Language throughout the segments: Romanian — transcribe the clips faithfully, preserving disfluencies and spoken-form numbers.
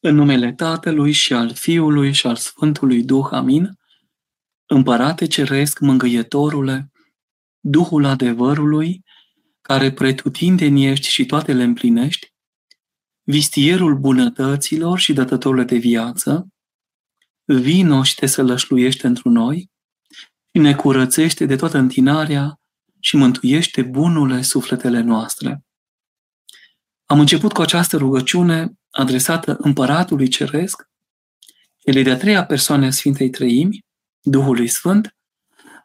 În numele Tatălui și al Fiului și al Sfântului Duh, amin. Împărate Ceresc, Mângâietorule, Duhul adevărului, care pretutindeni ești și toate le împlinești, vistierul bunătăților și dătătorule de viață, vino și te sălășluiește întru noi și ne curățește de toată întinarea și mântuiește bunule sufletele noastre. Am început cu această rugăciune adresată Împăratului Ceresc, ele de-a treia persoane a Sfintei Treimi, Duhului Sfânt,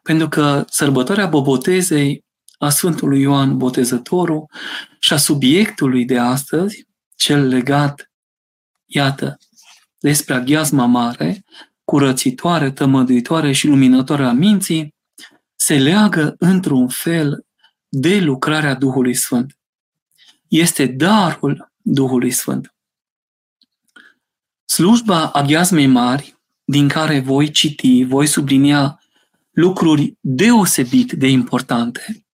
pentru că sărbătoarea Bobotezei a Sfântului Ioan Botezătorul și a subiectului de astăzi, cel legat, iată, despre Aghiasma Mare, curățitoare, tămăduitoare și luminătoare a minții, se leagă într-un fel de lucrarea Duhului Sfânt. Este darul Duhului Sfânt. Slujba Aghiasmei Mari, din care voi citi, voi sublinia lucruri deosebit de importante,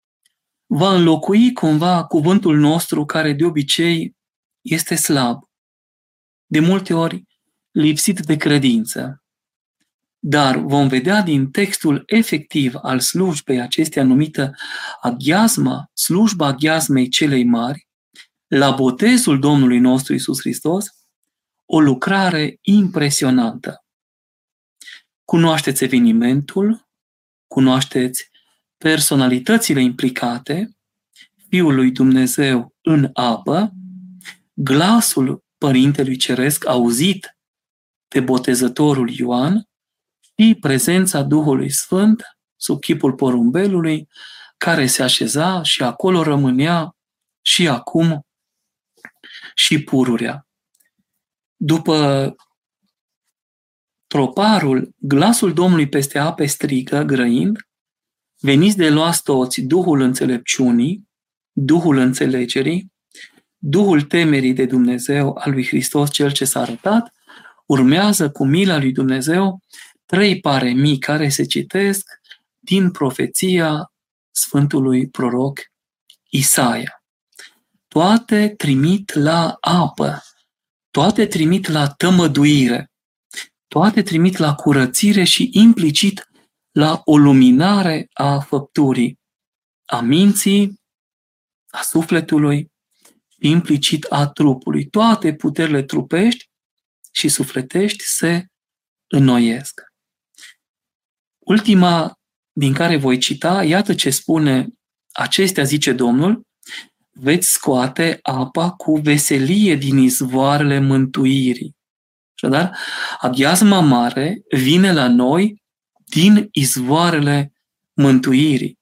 va înlocui cumva cuvântul nostru care de obicei este slab, de multe ori lipsit de credință. Dar vom vedea din textul efectiv al slujbei acesteia numită Aghiasma, slujba Aghiasmei celei mari, la botezul Domnului nostru Iisus Hristos, o lucrare impresionantă. Cunoașteți evenimentul, cunoașteți personalitățile implicate, Fiul lui Dumnezeu în apă, glasul Părintelui Ceresc auzit de botezătorul Ioan și prezența Duhului Sfânt sub chipul porumbelului care se așeza și acolo rămânea și acum și pururea. După troparul, glasul Domnului peste ape strigă, grăind, veniți de luați toți Duhul înțelepciunii, Duhul înțelegerii, Duhul temerii de Dumnezeu al lui Hristos cel ce s-a arătat, urmează cu mila lui Dumnezeu trei paremii care se citesc din profeția Sfântului Proroc Isaia. Toate trimit la apă, toate trimit la tămăduire, toate trimit la curățire și implicit la o luminare a făpturii, a minții, a sufletului, implicit a trupului. Toate puterile trupești și sufletești se înnoiesc. Ultima din care voi cita, iată ce spune, acestea zice Domnul, veți scoate apa cu veselie din izvoarele mântuirii. Așadar, Aghiasma Mare vine la noi din izvoarele mântuirii.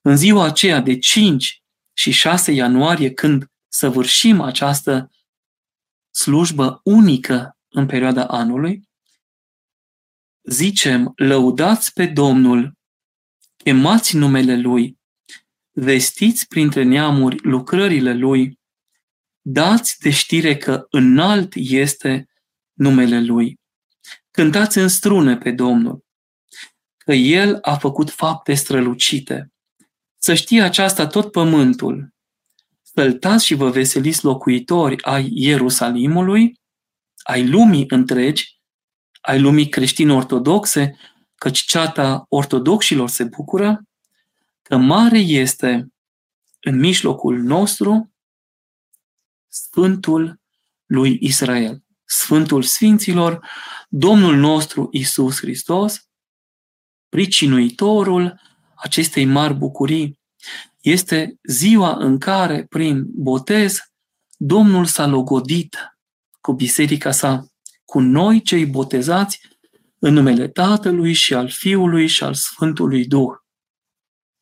În ziua aceea de cinci și șase ianuarie, când săvârșim această slujbă unică în perioada anului, zicem, lăudați pe Domnul, chemați numele Lui, vestiți printre neamuri lucrările Lui, dați de știre că înalt este numele Lui. Cântați în strune pe Domnul, că El a făcut fapte strălucite. Să știe aceasta tot pământul. Săltați și vă veseliți locuitori ai Ierusalimului, ai lumii întregi, ai lumii creștin-ortodoxe, căci ceata ortodoxilor se bucură, că mare este în mijlocul nostru Sfântul lui Israel, Sfântul Sfinților, Domnul nostru Iisus Hristos, pricinuitorul acestei mari bucurii. Este ziua în care, prin botez, Domnul s-a logodit cu biserica sa, cu noi cei botezați în numele Tatălui și al Fiului și al Sfântului Duh.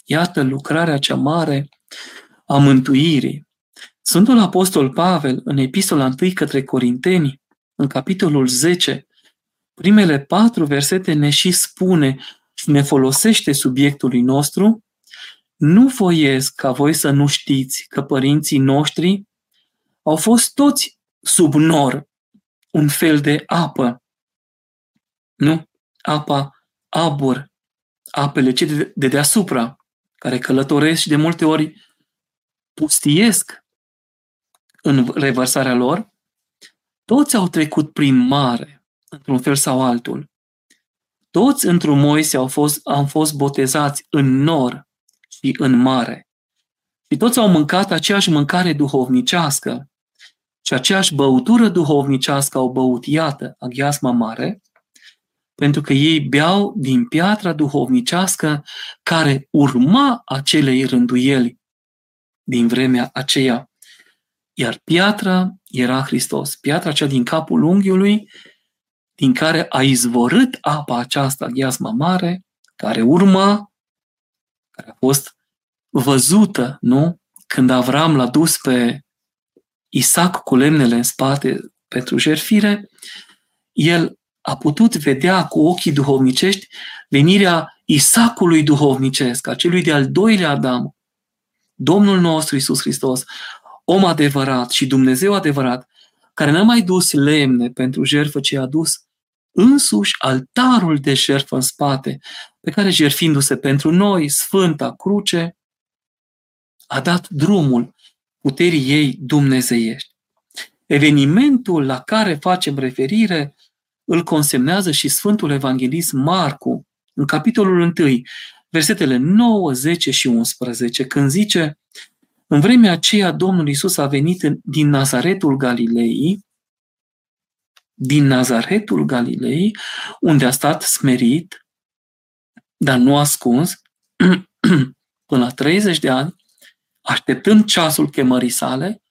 Iată lucrarea cea mare a mântuirii. Sfântul Apostol Pavel, în epistola întâi către Corinteni, în capitolul zece, primele patru versete ne și spune și ne folosește subiectului nostru: nu voiesc ca voi să nu știți că părinții noștri au fost toți sub nor, un fel de apă. Nu? Apa, abur, apele cele de deasupra, care călătoresc și de multe ori pustiesc în revărsarea lor, Toți au trecut prin mare, într-un fel sau altul. Toți într-un Moise au fost, au fost botezați în nor și în mare. Și toți au mâncat aceeași mâncare duhovnicească și aceeași băutură duhovnicească au băut, iată, Aghiasma Mare, pentru că ei beau din piatra duhovnicească care urma acelei rânduieli din vremea aceea. Iar piatra era Hristos, piatra cea din capul unghiului, din care a izvorât apa aceasta, Aghiasma Mare, care urma, care a fost văzută, nu? Când Avraam l-a dus pe Isaac cu lemnele în spate pentru jertfire, el a putut vedea cu ochii duhovnicești venirea Isacului duhovnicesc, acelui de-al doilea Adam, Domnul nostru Iisus Hristos, om adevărat și Dumnezeu adevărat, care n-a mai dus lemne pentru jertfă, ci a dus însuși altarul de jertfă în spate, pe care, jertfindu-se pentru noi, Sfânta Cruce, a dat drumul puterii ei dumnezeiești. Evenimentul la care facem referire îl consemnează și Sfântul Evanghelist Marcu, în capitolul unu, versetele nouă, zece și unsprezece, când zice: în vremea aceea Domnul Iisus a venit din Nazaretul Galilei, din Nazaretul Galilei, unde a stat smerit, dar nu ascuns, până la treizeci de ani, așteptând ceasul chemării sale,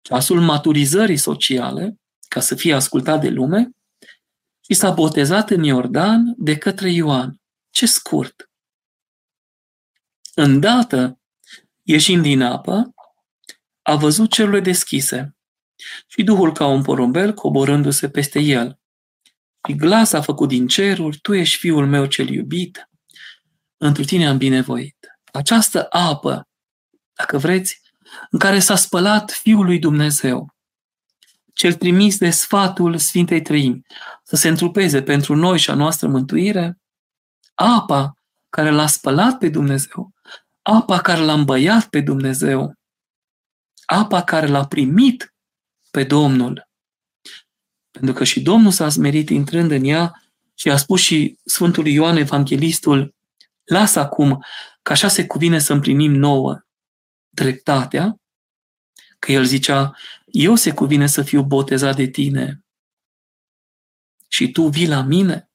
ceasul maturizării sociale, ca să fie ascultat de lume, și s-a botezat în Iordan de către Ioan. Ce scurt! Îndată, ieșind din apă, a văzut cerurile deschise și Duhul ca un porumbel coborându-se peste el. Și glas a făcut din ceruri: tu ești Fiul meu cel iubit, întru tine am binevoit. Această apă, dacă vreți, în care s-a spălat Fiul lui Dumnezeu, cel trimis de sfatul Sfintei Treimi să se întrupeze pentru noi și a noastră mântuire, apa care l-a spălat pe Dumnezeu, apa care l-a îmbăiat pe Dumnezeu, apa care l-a primit pe Domnul. Pentru că și Domnul s-a smerit intrând în ea și a spus și Sfântul Ioan Evanghelistul: lasă acum, că așa se cuvine să împlinim nouă dreptatea, că el zicea: eu se cuvine să fiu botezat de tine și tu vii la mine,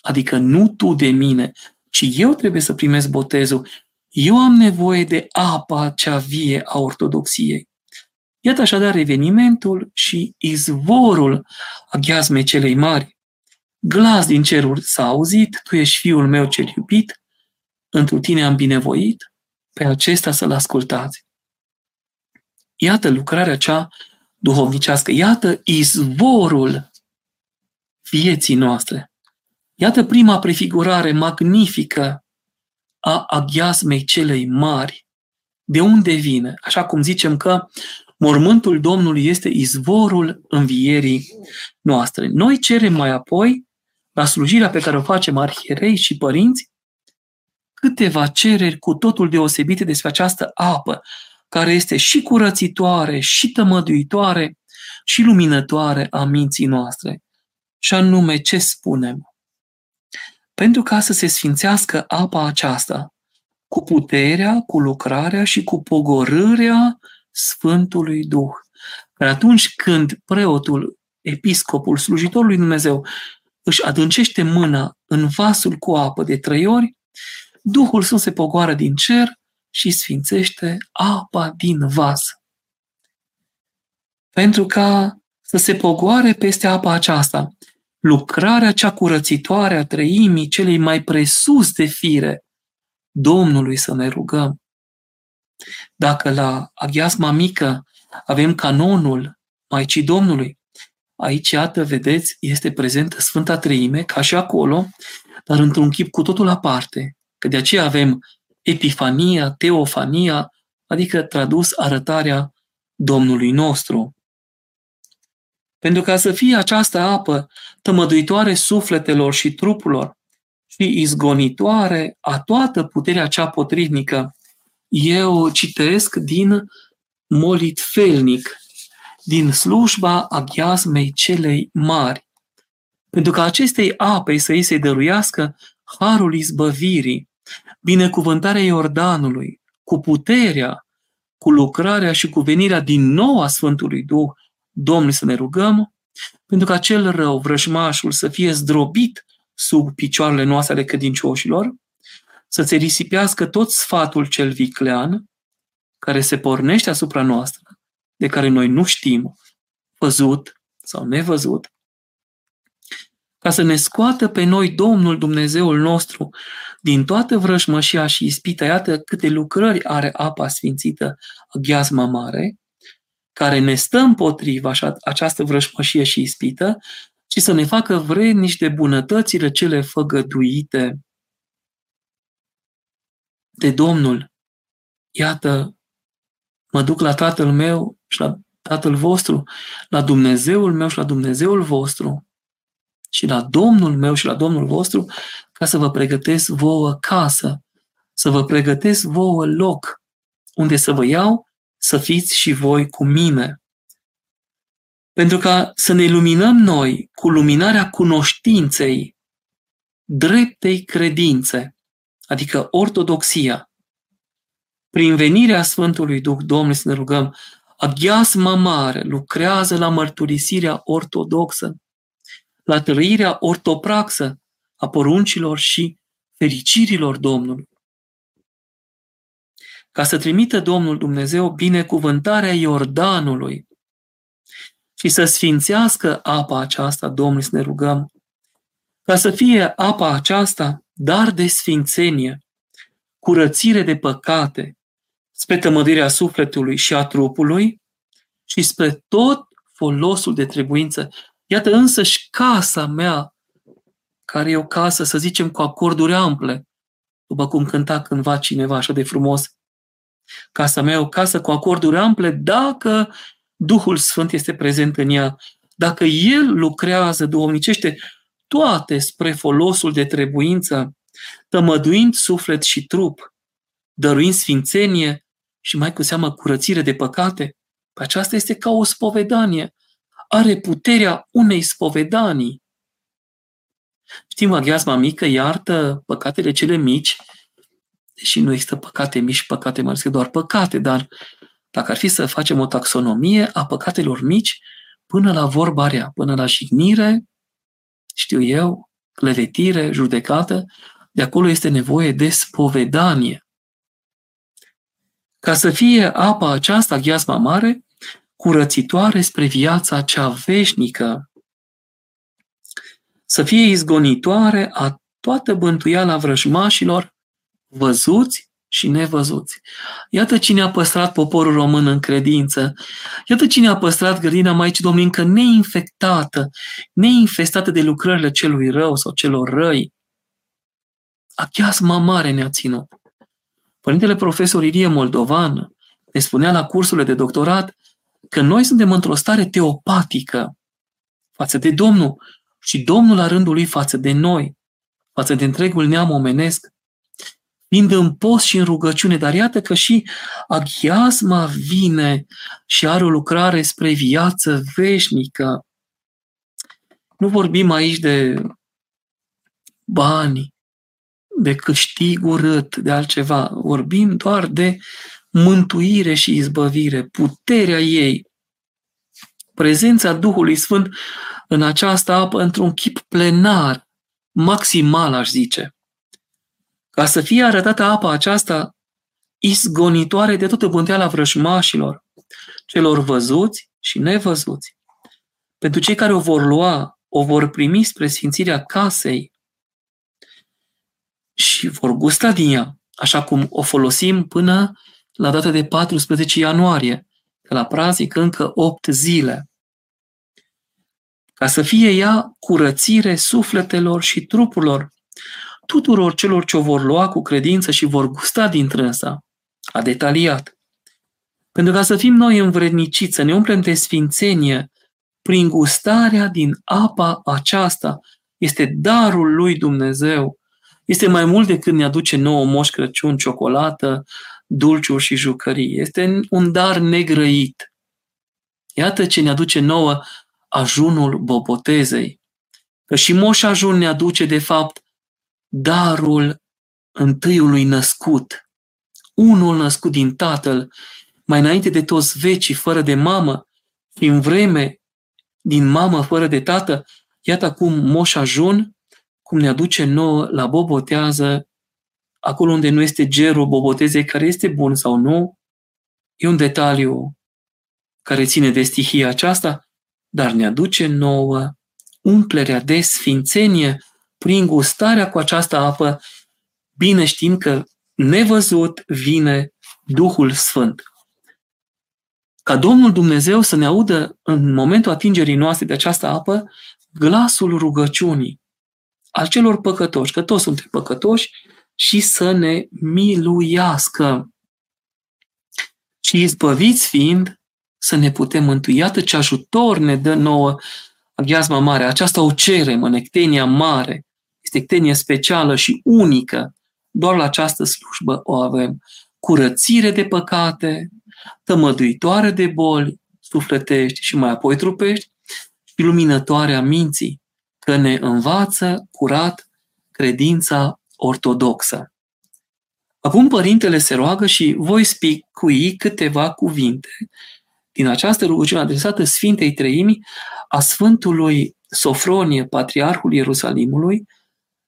adică nu tu de mine, ci eu trebuie să primesc botezul. Eu am nevoie de apa cea vie a ortodoxiei. Iată așadar evenimentul și izvorul aghiasmei celei mari. Glas din ceruri s-a auzit: tu ești Fiul meu cel iubit, întru tine am binevoit, pe acesta să-l ascultați. Iată lucrarea cea duhovnicească, iată izvorul vieții noastre. Iată prima prefigurare magnifică a aghiasmei celei mari. De unde vine? Așa cum zicem că mormântul Domnului este izvorul învierii noastre. Noi cerem mai apoi, la slujirea pe care o facem arhierei și părinți, câteva cereri cu totul deosebite despre această apă, care este și curățitoare, și tămăduitoare, și luminătoare a minții noastre. Și anume, ce spunem? Pentru ca să se sfințească apa aceasta, cu puterea, cu lucrarea și cu pogorârea Sfântului Duh. Dar atunci când preotul, episcopul, slujitorul lui Dumnezeu își adâncește mâna în vasul cu apă de trei ori, Duhul Sfânt se pogoară din cer și sfințește apa din vas. Pentru ca să se pogoare peste apa aceasta lucrarea cea curățitoare a treimii celei mai presus de fire, Domnului să ne rugăm. Dacă la aghiasma mică avem canonul Maicii Domnului, aici, iată, vedeți, este prezentă Sfânta Treime, ca și acolo, dar într-un chip cu totul aparte, că de aceea avem Epifania, Teofania, adică tradus arătarea Domnului nostru. Pentru ca să fie această apă tămăduitoare sufletelor și trupurilor și izgonitoare a toată puterea cea potrivnică, eu citesc din Molitfelnic. din slujba aghiasmei celei mari, pentru că acestei ape să îi se dăruiască harul izbăvirii, binecuvântarea Iordanului, cu puterea, cu lucrarea și cu venirea din nou a Sfântului Duh, Domnului să ne rugăm, pentru ca cel rău, vrăjmașul, să fie zdrobit sub picioarele noastre ale credincioșilor, să se risipească tot sfatul cel viclean, care se pornește asupra noastră, de care noi nu știm, văzut sau nevăzut, ca să ne scoată pe noi Domnul Dumnezeul nostru din toată vrăjmășia și ispita. Iată câte lucrări are apa sfințită, Aghiasma Mare, care ne stă împotriva această vrăjmășie și ispită, ci să ne facă vrednici de bunătățile cele făgăduite de Domnul. Iată, mă duc la Tatăl meu și la Tatăl vostru, la Dumnezeul meu și la Dumnezeul vostru și la Domnul meu și la Domnul vostru, ca să vă pregătesc vouă casă, să vă pregătesc vouă loc unde să vă iau să fiți și voi cu mine. Pentru ca să ne luminăm noi cu luminarea cunoștinței dreptei credințe, adică ortodoxia, prin venirea Sfântului Duh, Domnului să ne rugăm, Aghiasma Mare lucrează la mărturisirea ortodoxă, la trăirea ortopraxă a poruncilor și fericirilor Domnului. Ca să trimită Domnul Dumnezeu binecuvântarea Iordanului și să sfințească apa aceasta, Domnului să ne rugăm, ca să fie apa aceasta dar de sfințenie, curățire de păcate, spre tămăduirea sufletului și a trupului și spre tot folosul de trebuință. Iată însăși casa mea, care e o casă, să zicem, cu acorduri ample, după cum cânta cândva cineva așa de frumos. Casa mea e o casă cu acorduri ample dacă Duhul Sfânt este prezent în ea, dacă El lucrează duhovnicește toate spre folosul de trebuință, tămăduind suflet și trup, dăruind sfințenie și mai cu seamă curățire de păcate. Pe aceasta este ca o spovedanie. Are puterea unei spovedanii. Știm, aghiasma mică iartă păcatele cele mici, deși nu există păcate mici și păcate mari, sunt doar păcate, dar dacă ar fi să facem o taxonomie a păcatelor mici, până la vorba rea, până la jignire, știu eu, clevetire, judecată, de acolo este nevoie de spovedanie. Ca să fie apa aceasta, aghiasma mare, curățitoare spre viața cea veșnică, să fie izgonitoare a toată bântuiala vrăjmașilor văzuți și nevăzuți. Iată cine a păstrat poporul român în credință, iată cine a păstrat grădina Maicii Domnului încă neinfectată, neinfestată de lucrările celui rău sau celor răi. Aghiasma Mare ne-a ținut. Părintele profesor Ilie Moldovan ne spunea la cursurile de doctorat că noi suntem într-o stare teopatică față de Domnul și Domnul la rândul lui față de noi, față de întregul neam omenesc, fiind în post și în rugăciune, dar iată că și aghiasma vine și are o lucrare spre viață veșnică. Nu vorbim aici de bani, de câștig urât, de altceva. Vorbim doar de mântuire și izbăvire, puterea ei, prezența Duhului Sfânt în această apă, într-un chip plenar, maximal, aș zice. Ca să fie arătată apa aceasta izgonitoare de toată bânteala vrăjmașilor, celor văzuți și nevăzuți. Pentru cei care o vor lua, o vor primi spre sfințirea casei și vor gusta din ea, așa cum o folosim până la data de paisprezece ianuarie, că la praznic încă opt zile. Ca să fie ea curățire sufletelor și trupurilor, tuturor celor ce o vor lua cu credință și vor gusta dintr-însa. A detaliat. Pentru ca să fim noi învredniciți, să ne umplem de sfințenie prin gustarea din apa aceasta. Este darul lui Dumnezeu. Este mai mult decât ne aduce nouă Moș Crăciun, ciocolată, dulciuri și jucării. Este un dar negrăit. Iată ce ne aduce nouă ajunul bobotezei. Că și moș ajun ne aduce, de fapt, darul întâiului născut, unul născut din Tatăl, mai înainte de toți vecii, fără de mamă, și în vreme din mamă, fără de tată. Iată acum moș ajun, cum ne aduce nouă la bobotează, acolo unde nu este gerul bobotezei, care este bun sau nu, e un detaliu care ține de stihia aceasta, dar ne aduce nouă umplerea de sfințenie prin gustarea cu această apă, bine știm că nevăzut vine Duhul Sfânt. Ca Domnul Dumnezeu să ne audă în momentul atingerii noastre de această apă glasul rugăciunii al celor păcătoși, că toți suntem păcătoși, și să ne miluiască. Și izbăviți fiind, să ne putem mântui. Iată ce ajutor ne dă nouă Aghiasma Mare. Aceasta o cerem în ectenia mare. Este ectenie specială și unică. Doar la această slujbă o avem. Curățire de păcate, tămăduitoare de boli sufletești și mai apoi trupești, și luminătoarea minții, că ne învață curat credința ortodoxă. Acum Părintele se roagă și voi spicui câteva cuvinte din această rugăciune adresată Sfintei Treimi a Sfântului Sofronie, Patriarhul Ierusalimului,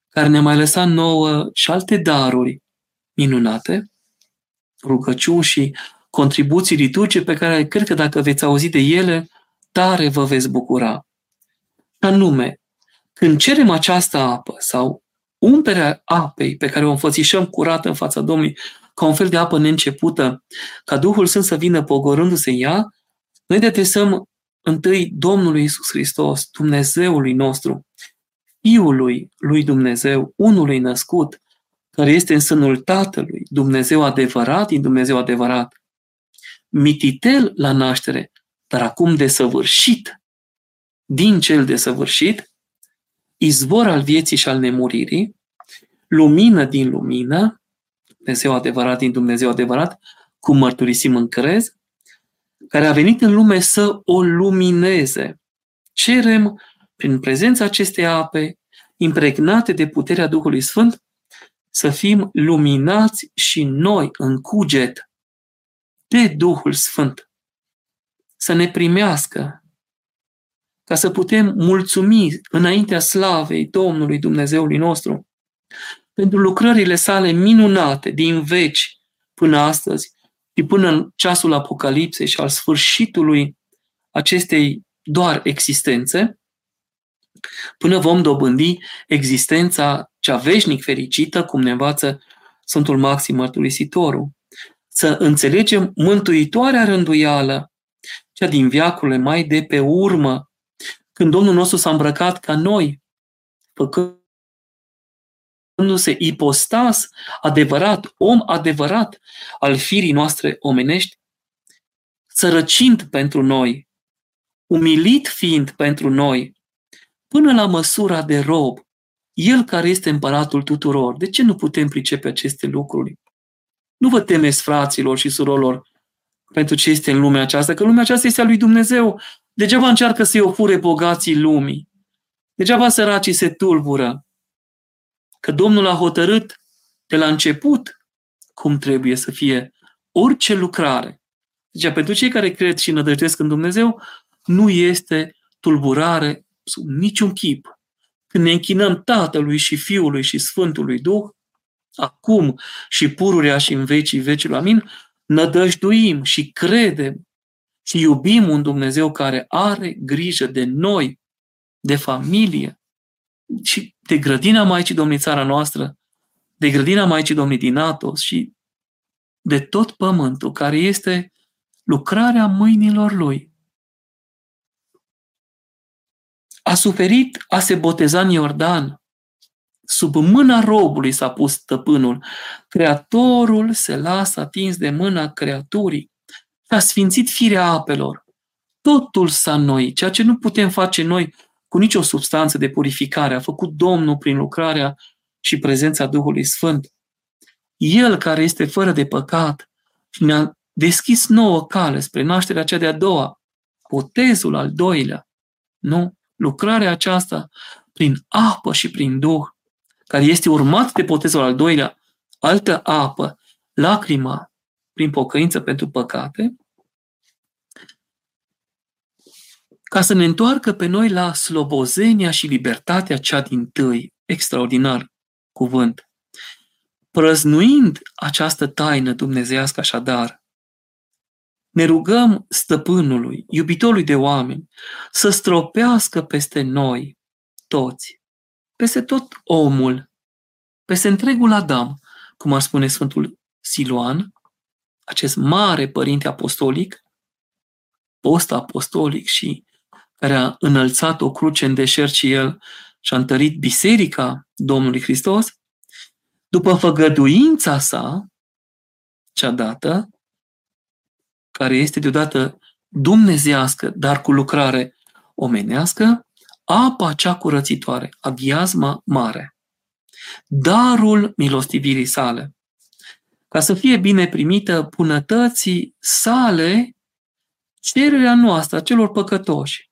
care ne-a mai lăsat nouă și alte daruri minunate, rugăciuni și contribuții liturgice pe care cred că dacă veți auzi de ele, tare vă veți bucura. Anume, când cerem această apă sau umperea apei pe care o înfățișăm curată în fața Domnului, ca un fel de apă neîncepută, ca Duhul Sfânt să vină pogorându-se în ea, noi detesăm întâi Domnului Iisus Hristos, Dumnezeului nostru, Fiului lui Dumnezeu, unului născut, care este în sânul Tatălui, Dumnezeu adevărat din Dumnezeu adevărat, mititel la naștere, dar acum desăvârșit, din cel desăvârșit, izvor al vieții și al nemuririi, lumină din lumină, Dumnezeu adevărat din Dumnezeu adevărat, cum mărturisim în crez, care a venit în lume să o lumineze. Cerem, prin prezența acestei ape, impregnate de puterea Duhului Sfânt, să fim luminați și noi în cuget de Duhul Sfânt, să ne primească, ca să putem mulțumi înaintea slavei Domnului Dumnezeului nostru pentru lucrările sale minunate din veci până astăzi și până în ceasul Apocalipsei și al sfârșitului acestei doar existențe, până vom dobândi existența cea veșnic fericită, cum ne învață Sfântul Maxim Mărturisitorul. Să înțelegem mântuitoarea rânduială, cea din veacurile mai de pe urmă, când Domnul nostru s-a îmbrăcat ca noi, făcându-se ipostas adevărat, om adevărat al firii noastre omenești, sărăcind pentru noi, umilit fiind pentru noi, până la măsura de rob, El care este împăratul tuturor. De ce nu putem pricepe aceste lucruri? Nu vă temeți, fraților și surorilor, pentru ce este în lumea aceasta, că lumea aceasta este a lui Dumnezeu. Degeaba încearcă să-i ofure bogații lumii. Degeaba săracii se tulbură. Că Domnul a hotărât de la început cum trebuie să fie orice lucrare. Deci, pentru cei care cred și nădăjdesc în Dumnezeu, nu este tulburare sub niciun chip. Când ne închinăm Tatălui și Fiului și Sfântului Duh, acum și pururea și în vecii vecilor, amin, nădăjduim și credem și iubim un Dumnezeu care are grijă de noi, de familie și de grădina Maicii Domnului țara noastră, de grădina Maicii Domnului din Atos și de tot pământul care este lucrarea mâinilor Lui. A suferit a se boteza în Iordan. Sub mâna robului s-a pus stăpânul. Creatorul se lasă atins de mâna creaturii. S-a sfințit firea apelor. Totul s-a înnoit, ceea ce nu putem face noi cu nicio substanță de purificare, a făcut Domnul prin lucrarea și prezența Duhului Sfânt. El care este fără de păcat ne-a deschis nouă cale spre nașterea cea de-a doua, botezul al doilea, nu? Lucrarea aceasta prin apă și prin Duh, care este urmat de botezul al doilea, altă apă, lacrima prin pocăință pentru păcate, ca să ne întoarcă pe noi la slobozenia și libertatea cea dintâi. Extraordinar cuvânt. Prăznuind această taină dumnezeiască așadar, ne rugăm Stăpânului, iubitorului de oameni, să stropească peste noi toți, peste tot omul, peste întregul Adam, cum ar spune Sfântul Siluan, acest mare părinte apostolic, post-apostolic și care a înălțat o cruce în deșert și el și-a întărit Biserica Domnului Hristos, după făgăduința sa, cea dată, care este deodată dumnezeiască, dar cu lucrare omenească, apa cea curățitoare, Aghiasma Mare, darul milostivirii sale, ca să fie bine primită bunătății sale cererea noastră a celor păcătoși.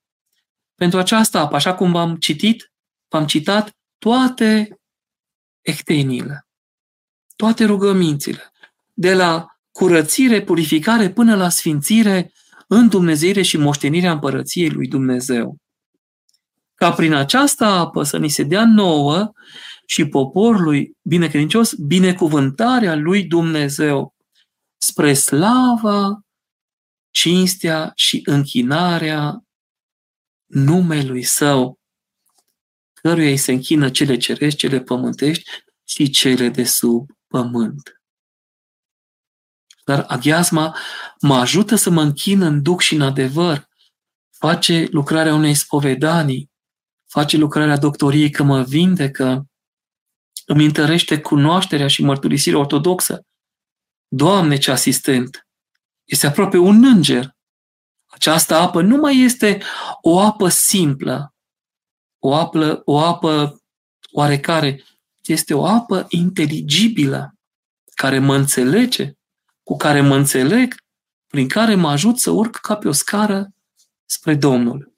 Pentru această apă, așa cum v-am citit, v-am citat toate ecteniile, toate rugămințile, de la curățire, purificare, până la sfințire, îndumnezeire și moștenirea împărăției lui Dumnezeu. Ca prin această apă să ni se dea nouă și poporului binecredincios binecuvântarea lui Dumnezeu spre slava, cinstea și închinarea numelui Său, căruia îi se închină cele cerești, cele pământești și cele de sub pământ. Dar aghiasma mă ajută să mă închin în duc și în adevăr, face lucrarea unei spovedanii, face lucrarea doctoriei că mă vindecă, îmi întărește cunoașterea și mărturisirea ortodoxă. Doamne, ce asistent! Este aproape un înger. Această apă nu mai este o apă simplă, o apă, o apă oarecare, este o apă inteligibilă, care mă înțelege, cu care mă înțeleg, prin care mă ajut să urc ca pe o scară spre Domnul.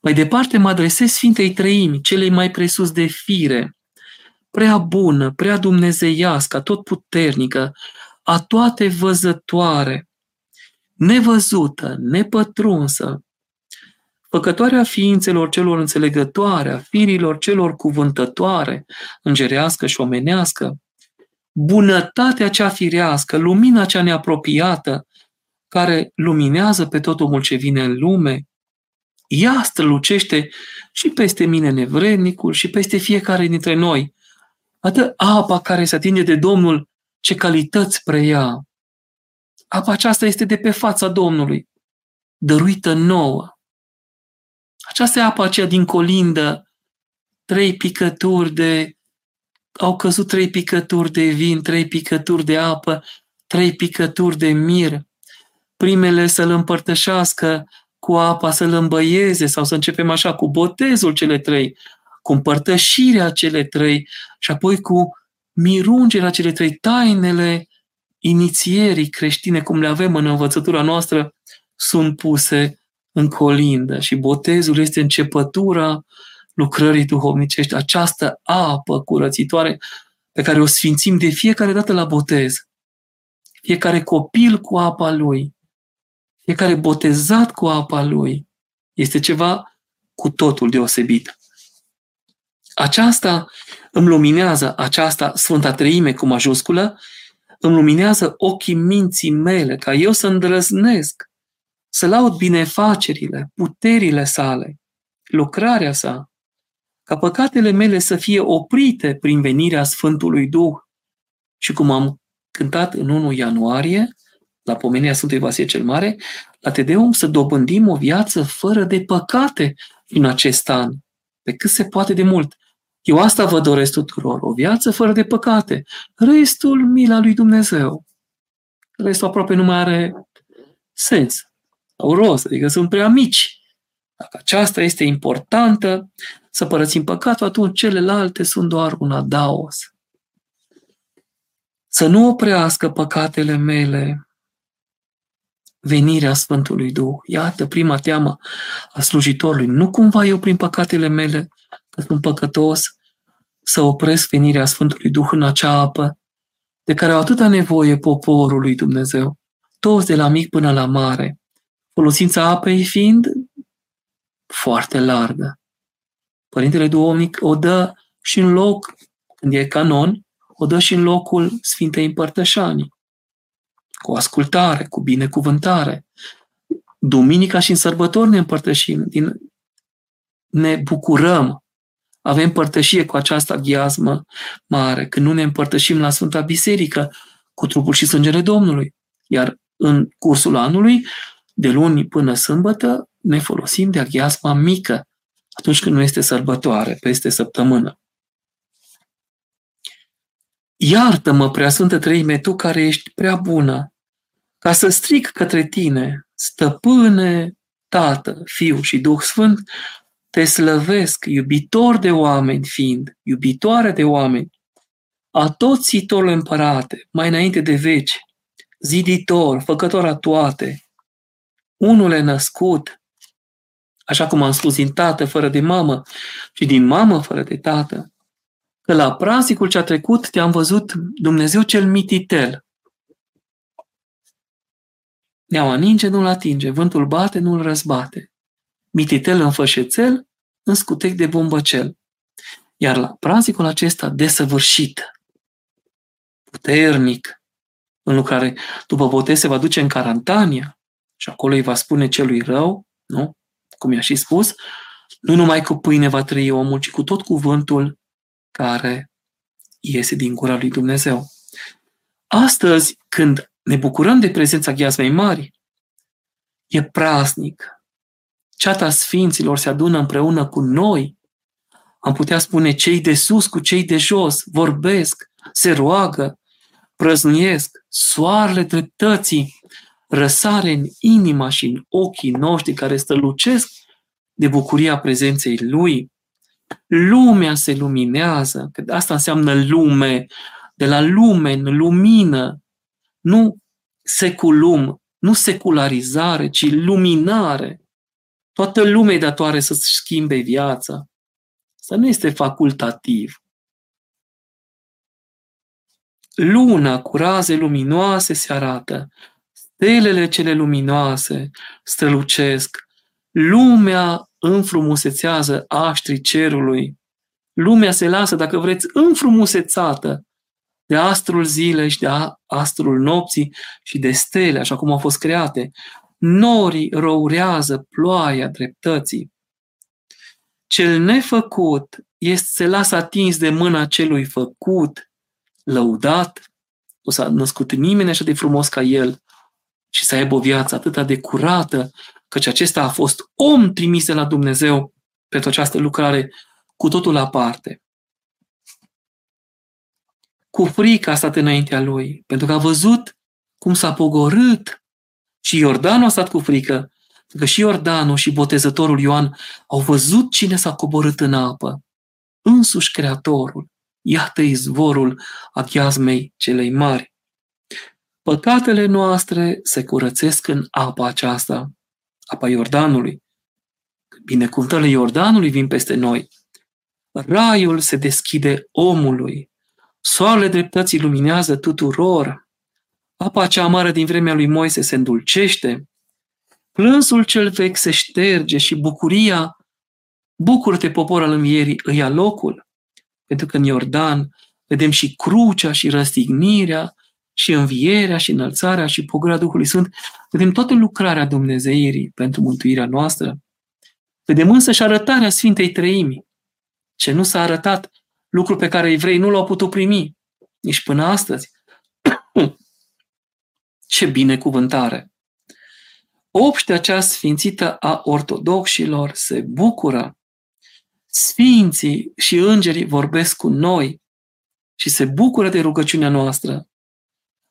Mai departe mă adresez Sfintei Treimi, celei mai presus de fire, prea bună, prea dumnezeiască, atotputernică, a toate văzătoare, nevăzută, nepătrunsă, făcătoarea ființelor celor înțelegătoare, a firilor celor cuvântătoare, îngerească și omenească, bunătatea cea firească, lumina cea neapropiată, care luminează pe tot omul ce vine în lume, ea strălucește și peste mine nevrednicul și peste fiecare dintre noi. Atât apa care se atinge de Domnul, ce calități preia. Apa aceasta este de pe fața Domnului, dăruită nouă. Aceasta e apa aceea din colindă, trei picături de au căzut trei picături de vin, trei picături de apă, trei picături de mir. Primele să-l împărtășească cu apa, să-l îmbăieze, sau să începem așa, cu botezul cele trei, cu împărtășirea cele trei și apoi cu mirungerea cele trei, tainele inițierii creștine, cum le avem în învățătura noastră, sunt puse în colindă și botezul este începătura lucrării duhovnicești, această apă curățitoare pe care o sfințim de fiecare dată la botez. Fiecare copil cu apa lui, fiecare botezat cu apa lui, este ceva cu totul deosebit. Aceasta îmi luminează, aceasta, Sfânta Treime cu majusculă, îmi luminează ochii minții mele, ca eu să îndrăznesc, să laud binefacerile, puterile sale, lucrarea sa, ca păcatele mele să fie oprite prin venirea Sfântului Duh. Și cum am cântat în întâi ianuarie, la pomenirea Sfântului Vasie cel Mare, la Te Deum, să dobândim o viață fără de păcate în acest an, pe cât se poate de mult. Eu asta vă doresc tuturor, o viață fără de păcate. Restul, mila lui Dumnezeu. Restul aproape nu mai are sens, au rost, adică sunt prea mici. Dacă aceasta este importantă, să părățim păcatul, atunci celelalte sunt doar un adaos. Să nu oprească păcatele mele, venirea Sfântului Duh. Iată prima teamă a slujitorului. Nu cumva eu prin păcatele mele, că sunt păcătos, să opresc venirea Sfântului Duh în acea apă de care au atâta nevoie poporul lui Dumnezeu, toți de la mic până la mare, folosința apei fiind foarte largă. Părintele Duhovnic o dă și în loc, când e canon, o dă și în locul Sfintei Împărtășanii, cu ascultare, cu binecuvântare. Duminica și în sărbători ne împărtășim, din, ne bucurăm, avem părtășie cu această aghiasmă mare, când nu ne împărtășim la Sfânta Biserică cu trupul și sângele Domnului. Iar în cursul anului, de luni până sâmbătă, ne folosim de aghiasma mică, atunci când nu este sărbătoare, peste săptămână. Iartă-mă, Preasfântă Treime, Tu care ești prea bună, ca să stric către Tine, Stăpâne, Tată, Fiu și Duh Sfânt, Te slăvesc, iubitor de oameni fiind, iubitoare de oameni, a toții Tol Împărate, mai înainte de veci, ziditor, făcător a toate, unule născut, așa cum am spus, din tată fără de mamă și din mamă fără de tată, că la praznicul ce-a trecut Te-am văzut, Dumnezeu cel mititel. Neaua ninge, nu-l atinge, vântul bate, nu-l răzbate. Mititel în fășețel, în scutec de bombăcel. Iar la praznicul acesta desăvârșit, puternic, în lucrare, după botez se va duce în Carantania și acolo îi va spune celui rău, nu? Cum i-a și spus, nu numai cu pâine va trăi omul, ci cu tot cuvântul care iese din gura lui Dumnezeu. Astăzi, când ne bucurăm de prezența Aghiasmei Mari, e praznic. Ceata Sfinților se adună împreună cu noi. Am putea spune, cei de sus cu cei de jos vorbesc, se roagă, prăznuiesc. Soarele dreptății răsare în inima și în ochii noștri care strălucesc de bucuria prezenței Lui. Lumea se luminează, că asta înseamnă lume, de la lume în lumină, nu seculum, nu secularizare, ci luminare. Toată lumea e datoare să-și schimbe viața. Asta nu este facultativ. Luna cu raze luminoase se arată, stelele cele luminoase strălucesc, lumea înfrumusețează aștrii cerului. Lumea se lasă, dacă vreți, înfrumusețată de astrul zilei și de astrul nopții și de stele, așa cum au fost create. Norii rourează ploaia dreptății. Cel nefăcut este, se lasă atins de mâna celui făcut, lăudat. Nu s-a născut nimeni așa de frumos ca el și să aibă o viață atât de curată, căci acesta a fost om trimis de la Dumnezeu pentru această lucrare cu totul aparte. Cu frică a stat înaintea Lui, pentru că a văzut cum s-a pogorât și Iordanul a stat cu frică, pentru că și Iordanul și botezătorul Ioan au văzut cine s-a coborât în apă. Însuși Creatorul, iată izvorul aghiasmei celei mari. Păcatele noastre se curățesc în apa aceasta, apa Iordanului. Binecuvântările Iordanului vin peste noi. Raiul se deschide omului. Soarele dreptății luminează tuturor. Apa cea amară din vremea lui Moise se îndulcește. Plânsul cel vechi se șterge și bucuria, bucură-te popor al învierii, îi ia locul. Pentru că în Iordan vedem și crucea și răstignirea și învierea și înălțarea și pogorârea Duhului Sfânt, vedem toată lucrarea Dumnezeirii pentru mântuirea noastră. Vedem însă și arătarea Sfintei Treimi. Ce nu s-a arătat, lucru pe care evrei nu l-au putut primi, nici până astăzi. Ce binecuvântare! Obștea cea sfințită a ortodoxilor se bucură. Sfinții și îngerii vorbesc cu noi și se bucură de rugăciunea noastră.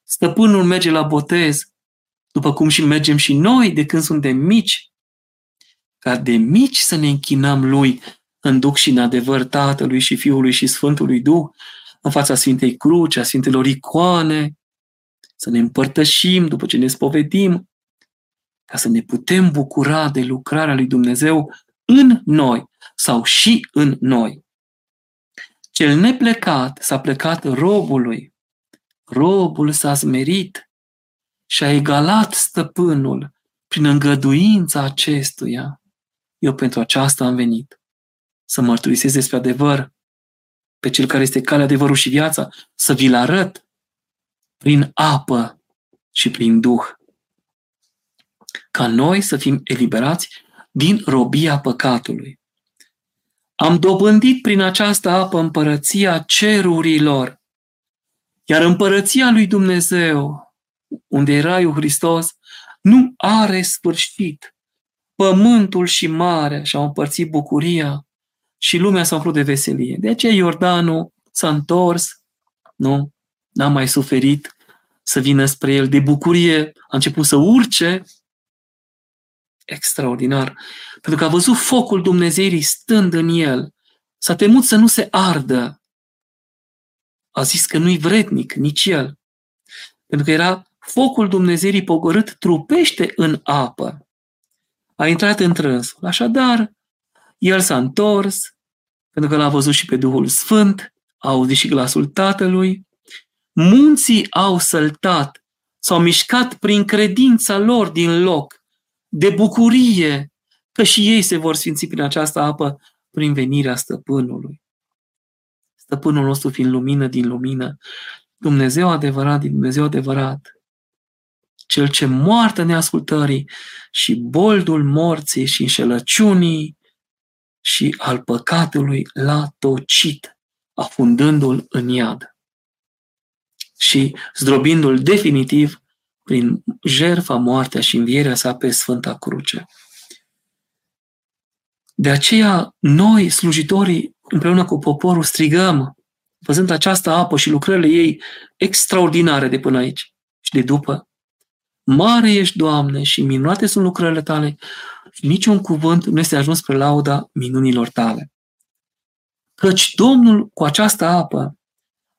Stăpânul merge la botez, după cum și mergem și noi de când suntem mici, ca de mici să ne închinăm Lui în duc și în adevăr Tatălui și Fiului și Sfântului Duh, în fața Sfintei Cruci, a Sfintelor Icoane, să ne împărtășim după ce ne spovedim, ca să ne putem bucura de lucrarea lui Dumnezeu în noi sau și în noi. Cel neplecat s-a plecat robului, robul s-a smerit și a egalat stăpânul prin îngăduința acestuia. Eu pentru aceasta am venit, să mărturisesc despre adevăr, pe cel care este calea, adevărul și viața, să vi-l arăt prin apă și prin Duh, ca noi să fim eliberați din robia păcatului. Am dobândit prin această apă împărăția cerurilor, iar împărăția lui Dumnezeu, unde e Raiul Hristos, nu are sfârșit. Pământul și marea și-au împărțit bucuria și lumea s-a umplut de veselie. De aceea Iordanul s-a întors, nu? N-a mai suferit să vină spre el. De bucurie a început să urce. Extraordinar. Pentru că a văzut focul Dumnezeirii stând în el. S-a temut să nu se ardă. A zis că nu-i vrednic nici el. Pentru că era focul Dumnezeirii pogorât trupește în apă. A intrat într-însul. Așadar, el s-a întors, pentru că l-a văzut și pe Duhul Sfânt, a auzit și glasul Tatălui. Munții au săltat, s-au mișcat prin credința lor din loc, de bucurie că și ei se vor sfinți prin această apă, prin venirea stăpânului. Stăpânul nostru fiind lumină din lumină, Dumnezeu adevărat din Dumnezeu adevărat, cel ce moartea neascultării și boldul morții și înșelăciunii și al păcatului l-a tocit, afundându-l în iad și zdrobindu-l definitiv prin jertfa, moartea și învierea sa pe Sfânta Cruce. De aceea, noi, slujitorii, împreună cu poporul, strigăm, văzând această apă și lucrările ei extraordinare de până aici și de după. Mare ești, Doamne, și minunate sunt lucrările tale și niciun cuvânt nu este ajuns spre lauda minunilor tale. Căci Domnul, cu această apă,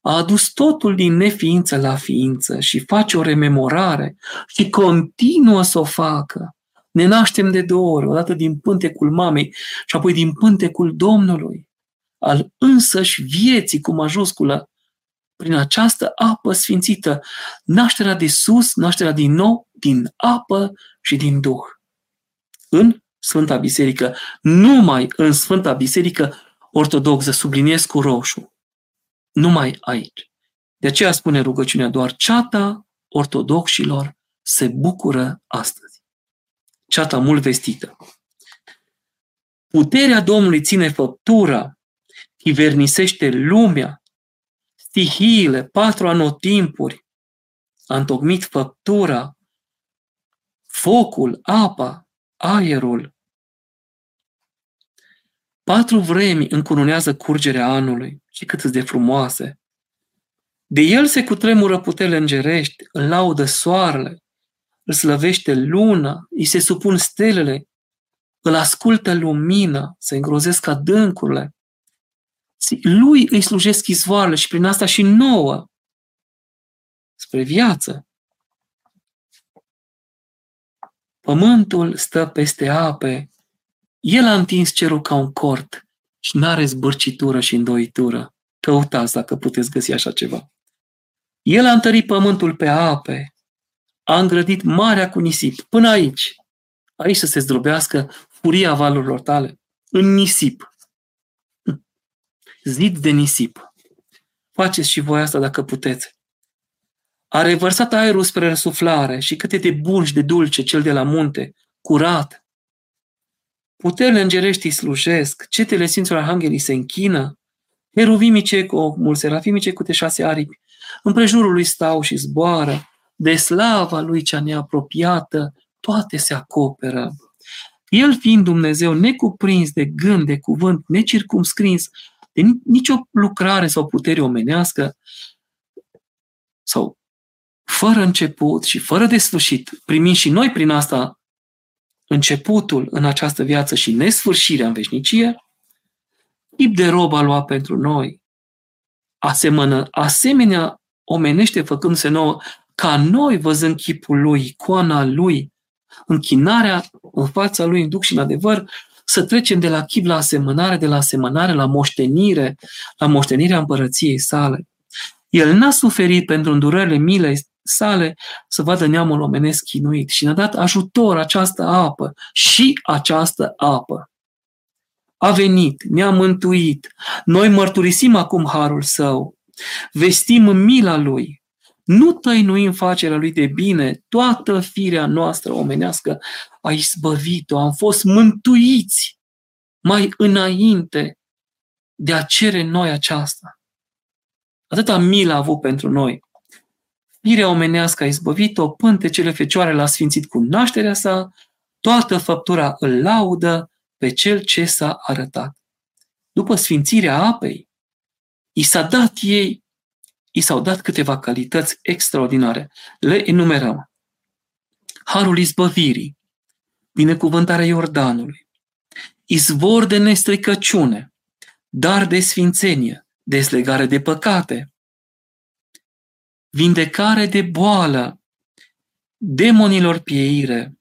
a adus totul din neființă la ființă și face o rememorare și continuă să o facă. Ne naștem de două ori, odată din pântecul mamei și apoi din pântecul Domnului, al însăși vieții cu majusculă, prin această apă sfințită, nașterea de sus, nașterea din nou, din apă și din Duh. În Sfânta Biserică, numai în Sfânta Biserică Ortodoxă, subliniez cu roșu, numai aici. De aceea spune rugăciunea, doar ceata ortodoxilor se bucură astăzi. Ceata mult vestită. Puterea Domnului ține făptura, hivernisește lumea, stihiile, patru anotimpuri, a întocmit făptura, focul, apa, aerul. Patru vremi încununează curgerea anului și cât de frumoase. De el se cutremură puterile îngerești, îl laudă soarele, îl slăvește luna, îi se supun stelele, îl ascultă lumina, se îngrozesc adâncurile. Lui îi slujesc izvoarele și prin asta și nouă, spre viață. Pământul stă peste ape, el a întins cerul ca un cort și n-are zbârcitură și îndoitură. Căutați dacă puteți găsi așa ceva. El a întărit pământul pe ape, a îngrădit marea cu nisip. Până aici, aici să se zdrobească furia valurilor tale, în nisip. Zid de nisip. Faceți și voi asta dacă puteți. A revărsat aerul spre răsuflare și cât e de bun și de dulce cel de la munte, curat. Puterile îngerești îi slujesc, cetele Sfinților Arhanghelii se închină, heruvimii cei cu ocmul, serafimii cei cu șase aripi, împrejurul lui stau și zboară, de slava lui cea neapropiată, toate se acoperă. El fiind Dumnezeu necuprins de gând, de cuvânt, necircumscrins, de nicio lucrare sau putere omenească, sau fără început și fără desfârșit, primim și noi prin asta începutul în această viață și nesfârșirea în veșnicie, chip de rob a luat pentru noi, asemenea, asemenea omenește făcându-se nouă, ca noi văzând chipul lui, icoana lui, închinarea în fața lui în duc și în adevăr, să trecem de la chip la asemănare, de la asemănare la moștenire, la moștenirea împărăției sale. El n-a suferit pentru îndurările milei sale să vadă neamul omenesc chinuit și ne-a dat ajutor această apă și această apă. A venit, ne-a mântuit, noi mărturisim acum harul său, vestim mila lui, nu tăinuim facerea lui de bine, toată firea noastră omenească a izbăvit-o, am fost mântuiți mai înainte de a cere noi aceasta. Atâta milă a avut pentru noi. Firea omenească a izbăvit-o, pântecele Fecioare l-a sfințit cu nașterea sa, toată făptura îl laudă pe cel ce s-a arătat. După sfințirea apei, i s-a dat ei, i s-au dat câteva calități extraordinare. Le enumerăm. Harul izbăvirii, binecuvântarea Iordanului, izvor de nestricăciune, dar de sfințenie, deslegare de păcate, vindecare de boală, demonilor pieire,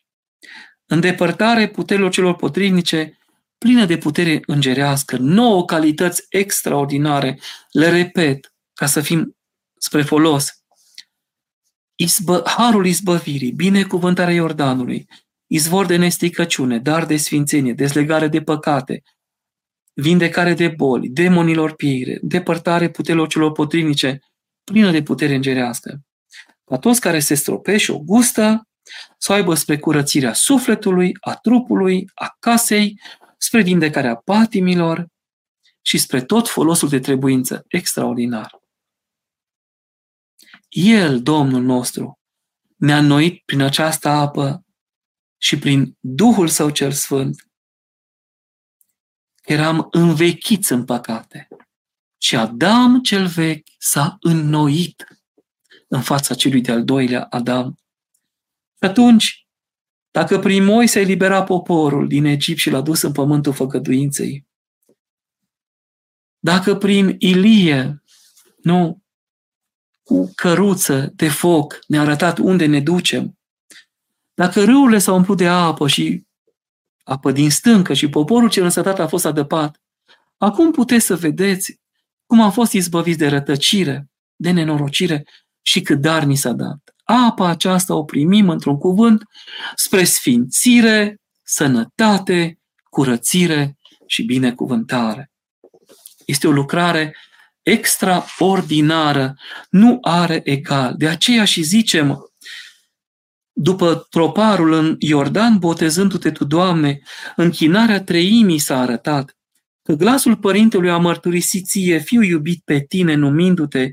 îndepărtare puterilor celor potrivnice, plină de putere îngerească, nouă calități extraordinare, le repet, ca să fim spre folos. Izbă, harul izbăvirii, binecuvântarea Iordanului, izvor de nesticăciune, dar de sfințenie, dezlegare de păcate, vindecare de boli, demonilor pieire, depărtare puterilor celor potrivnice, plină de putere îngerească. Ca toți care se stropesc și o gustă, să aibă spre curățirea sufletului, a trupului, a casei, spre vindecarea patimilor și spre tot folosul de trebuință. Extraordinar! El, Domnul nostru, ne-a înnoit prin această apă și prin Duhul Său cel Sfânt. Eram învechiți în păcate și Adam cel vechi s-a înnoit în fața celui de-al doilea Adam. Și atunci, dacă prin Moise elibera poporul din Egipt și l-a dus în pământul făgăduinței, dacă prin Ilie, nu, cu căruță de foc ne-a arătat unde ne ducem, dacă râurile s-au umplut de apă și apă din stâncă și poporul cel însătat a fost adăpat, acum puteți să vedeți cum am fost izbăviți de rătăcire, de nenorocire și cât dar ni s-a dat. Apa aceasta o primim, într-un cuvânt, spre sfințire, sănătate, curățire și binecuvântare. Este o lucrare extraordinară, nu are egal. De aceea și zicem, după troparul în Iordan, botezându-te tu, Doamne, închinarea treimii s-a arătat, că glasul Părintelui a mărturisit ție, Fiul iubit pe tine, numindu-te,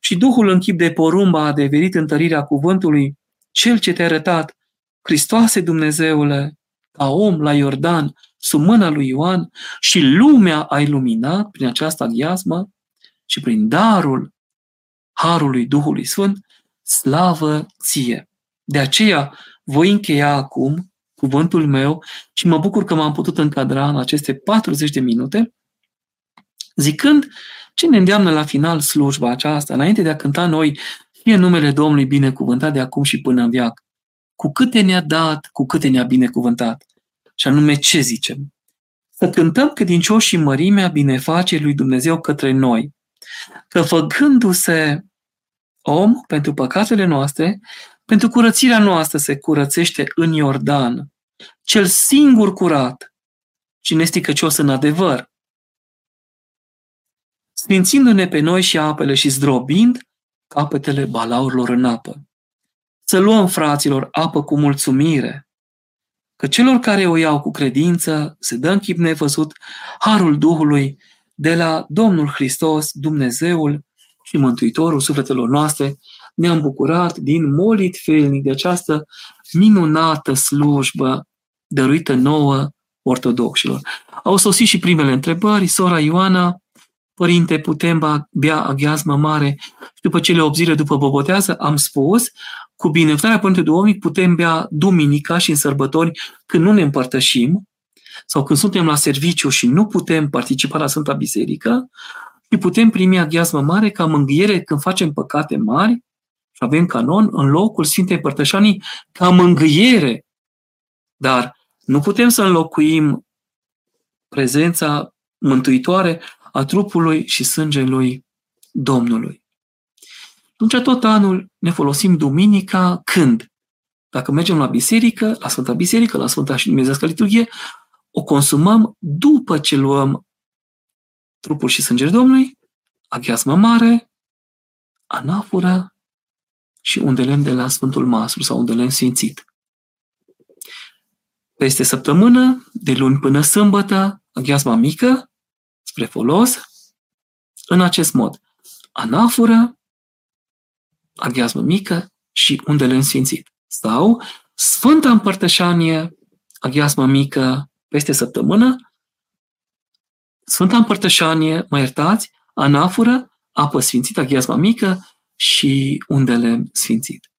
și Duhul în chip de porumb a adeverit întărirea cuvântului, Cel ce te-a arătat, Hristoase Dumnezeule, ca om la Iordan, sub mâna lui Ioan, și lumea a iluminat prin această aghiasmă și prin darul Harului Duhului Sfânt, slavă ție! De aceea voi încheia acum cuvântul meu și mă bucur că m-am putut încadra în aceste patruzeci de minute, zicând ce ne îndeamnă la final slujba aceasta, înainte de a cânta noi, fie numele Domnului binecuvântat de acum și până în veac, cu câte ne-a dat, cu câte ne-a binecuvântat. Și anume, ce zicem? Să cântăm credincioși și mărimea binefacerii lui Dumnezeu către noi, că făcându-se om pentru păcatele noastre, pentru curățirea noastră se curățește în Iordan, cel singur curat și nesticăcios în adevăr, sfințindu-ne pe noi și apele și zdrobind capetele balaurilor în apă. Să luăm, fraților, apă cu mulțumire, că celor care o iau cu credință se dă în chip nevăzut harul Duhului de la Domnul Hristos, Dumnezeul și Mântuitorul sufletelor noastre. Ne-am bucurat din molit felnic de această minunată slujbă dăruită nouă ortodoxilor. Au sosit și primele întrebări. Sora Ioana: Părinte, putem bea aghiasmă mare și după cele opt zile după bobotează? Am spus, cu binecuvântarea Părintelui Duhovnic putem bea duminica și în sărbători când nu ne împărtășim sau când suntem la serviciu și nu putem participa la Sfânta Biserică, și putem primi aghiasmă mare ca mângâiere când facem păcate mari și avem canon în locul Sfintei Părtășanii ca mângâiere Dar nu putem să înlocuim prezența mântuitoare a trupului și sângelui Domnului. Atunci tot anul ne folosim duminica când, dacă mergem la biserică, la Sfânta Biserică, la Sfânta și Dumnezească Liturghie, o consumăm după ce luăm trupul și sângele Domnului, Aghiasma Mare, anafură și un de lemn de la Sfântul Masru sau un de lemn sfințit. Peste săptămână, de luni până sâmbătă, Aghiasma Mică, spre folos, în acest mod, anafură, Aghiasmă Mică și un de lemn sfințit. Sau Sfânta Împărtășanie, Aghiasmă Mică, peste săptămână, Sfânta Împărtășanie, mă iertați, anafură, apă sfințită, Aghiasmă Mică și un de lemn sfințit.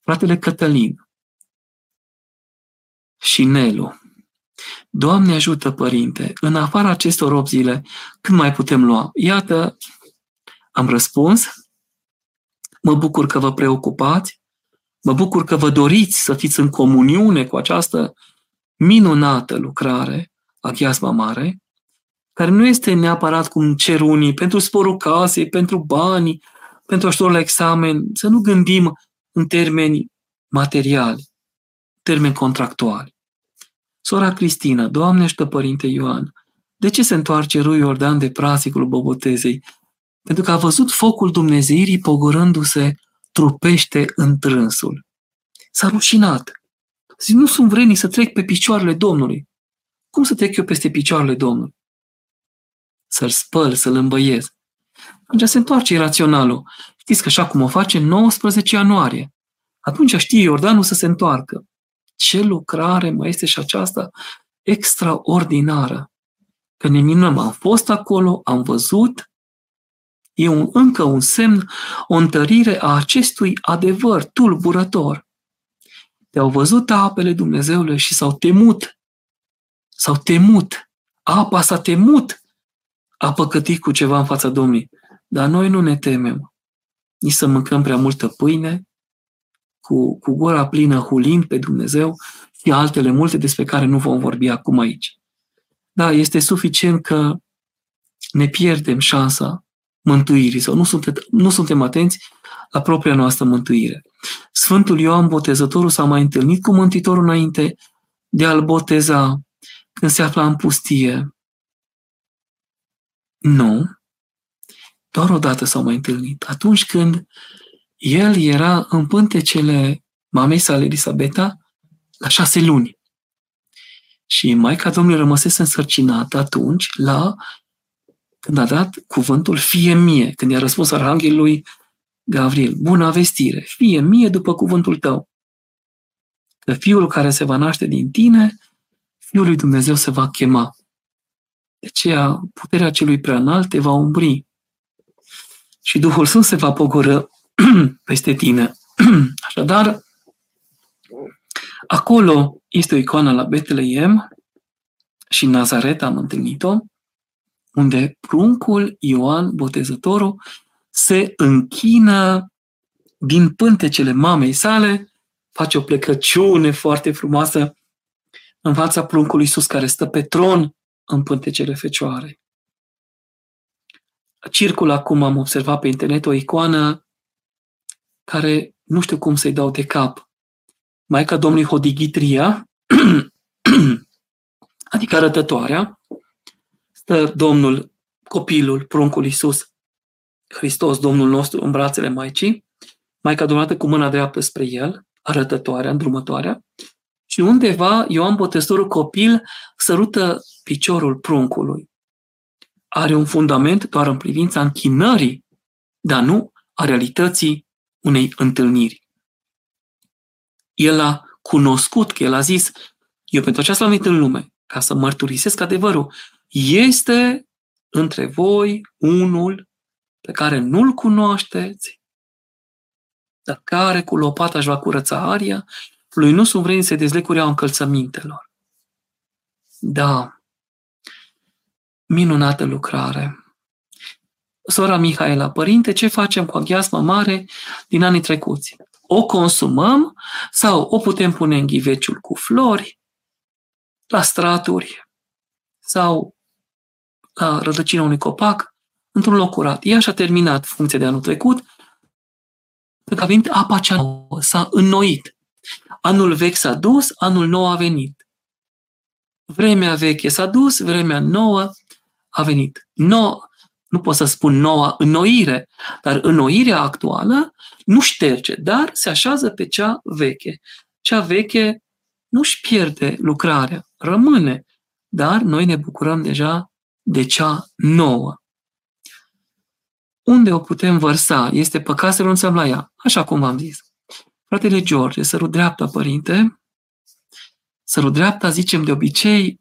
Fratele Cătălin și Nelu, Doamne ajută, Părinte, în afara acestor opt zile, când mai putem lua? Iată, am răspuns. Mă bucur că vă preocupați, mă bucur că vă doriți să fiți în comuniune cu această minunată lucrare, Aghiasma Mare, care nu este neapărat cum cer unii, pentru sporul casei, pentru bani, pentru ajutor la examen, să nu gândim în termeni materiali, termeni contractuali. Sora Cristina, Doamne ajută, Părinte Ioan, de ce se întoarce râul Iordan de Prasicul Bobotezei? Pentru că a văzut focul dumnezeirii pogorându-se trupește în trânsul. S-a rușinat. Zice, nu sunt vrednic să trec pe picioarele Domnului. Cum să trec eu peste picioarele Domnului? Să-l spăl, să-l îmbăiez. Atunci se întoarce iraționalul. Știți că așa cum o face nouăsprezece ianuarie. Atunci știe Iordanul să se întoarcă. Ce lucrare mai este și aceasta extraordinară. Că ne minunăm. Am fost acolo, am văzut. E un, încă un semn, o întărire a acestui adevăr tulburător. Te-au văzut apele, Dumnezeule, și s-au temut. S-au temut. Apa s-a temut. A păcătit cu ceva în fața Domnului. Dar noi nu ne temem. Nici să mâncăm prea multă pâine, cu, cu gura plină hulind pe Dumnezeu și altele multe despre care nu vom vorbi acum aici. Da, este suficient că ne pierdem șansa mântuirii sau nu suntem, nu suntem atenți la propria noastră mântuire. Sfântul Ioan Botezătorul s-a mai întâlnit cu Mântuitorul înainte de a-l boteza când se afla în pustie. Nu. Doar odată s-au mai întâlnit. Atunci când el era în pântecele mamei sale Elisabeta la șase luni. Și Maica Domnului rămăsese însărcinată atunci la când a dat cuvântul fie mie, când i-a răspuns Arhanghelului Gavril, bună vestire, fie mie după cuvântul tău, că fiul care se va naște din tine, Fiul lui Dumnezeu se va chema. De aceea puterea celui preanalt te va umbri și Duhul Sfânt se va pogorâ peste tine. Așadar, acolo este o icoană la Betleem și în Nazaret am întâlnit-o, unde pruncul Ioan Botezătorul se închină din pântecele mamei sale, face o plecăciune foarte frumoasă în fața pruncului Iisus care stă pe tron în pântecele Fecioare. Circul acum am observat pe internet o icoană care nu știu cum să-i dau de cap. Maica Domnului Hodigitria, adică Arătătoarea, Domnul, copilul, pruncul Iisus, Hristos, Domnul nostru, în brațele Maicii, Maica Domnului cu mâna dreaptă spre el, Arătătoarea, îndrumătoarea, și undeva Ioan Botezătorul copil sărută piciorul pruncului. Are un fundament doar în privința închinării, dar nu a realității unei întâlniri. El a cunoscut că el a zis, eu pentru aceasta am venit în lume, ca să mărturisesc adevărul, este între voi unul pe care nu-l cunoașteți, dar care cu lopata își va curăța aria, lui nu sunt vrednic să-i dezlecureau încălțămintelor. Da, minunată lucrare. Sora Mihaela, Părinte, ce facem cu Aghiasma Mare din anii trecuți? o consumăm sau o putem pune în ghiveciul cu flori, la straturi sau la rădăcina unui copac, într-un loc curat. Ea și-a terminat funcția de anul trecut, că a venit apa cea nouă, s-a înnoit. Anul vechi s-a dus, anul nou a venit. Vremea veche s-a dus, vremea nouă a venit. Nouă, nu pot să spun noua înnoire, dar înnoirea actuală nu șterge, dar se așează pe cea veche. Cea veche nu-și pierde lucrarea, rămâne, dar noi ne bucurăm deja de cea nouă. Unde o putem vărsa? Este păcat să renunțăm la ea, așa cum v-am zis. Fratele George, sărut dreapta, părinte, sărut dreapta, zicem de obicei,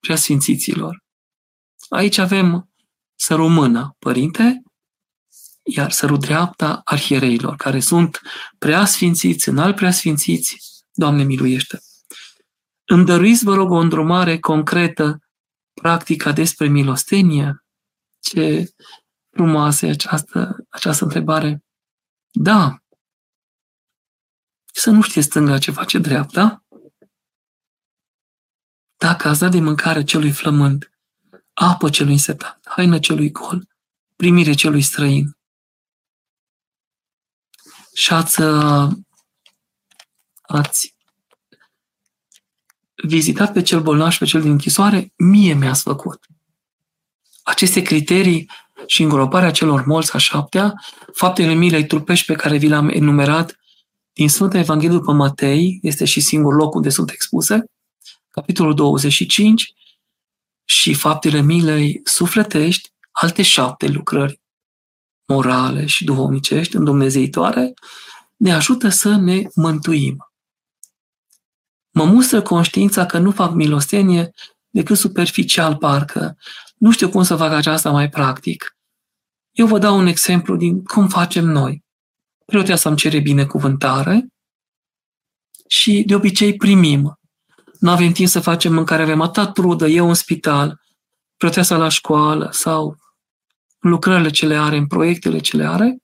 preasfințiților. Aici avem sărut mâna, părinte, iar sărut dreapta, arhiereilor, care sunt preasfințiți, înalt preasfințiți, Doamne miluiește! Îmi dăruiți, vă rog, o îndrumare concretă, practica despre milostenie? Ce frumoasă e această, această întrebare! Da! Să nu știe stânga ce face dreapta. Dacă ați dat de mâncare celui flămând, apă celui însetat, haină celui gol, primire celui străin, și ați, ați vizitat pe cel bolnav și pe cel din închisoare, mie mi-ați făcut. Aceste criterii și îngroparea celor mulți a șaptea, faptele milei trupești pe care vi le-am enumerat din Sfântul Evanghelie după Matei, este și singurul loc unde sunt expuse, capitolul douăzeci și cinci, și faptele milei sufletești, alte șapte lucrări morale și duhovnicești, îndumnezeitoare, ne ajută să ne mântuim. Mă mustră conștiința că nu fac milostenie decât superficial, parcă. Nu știu cum să fac aceasta mai practic. Eu vă dau un exemplu din cum facem noi. Preotea să-mi cere binecuvântare și de obicei primim. Nu avem timp să facem mâncare, avem atâta trudă, eu în spital, preotea să la școală sau lucrările ce le are, în proiectele ce le are.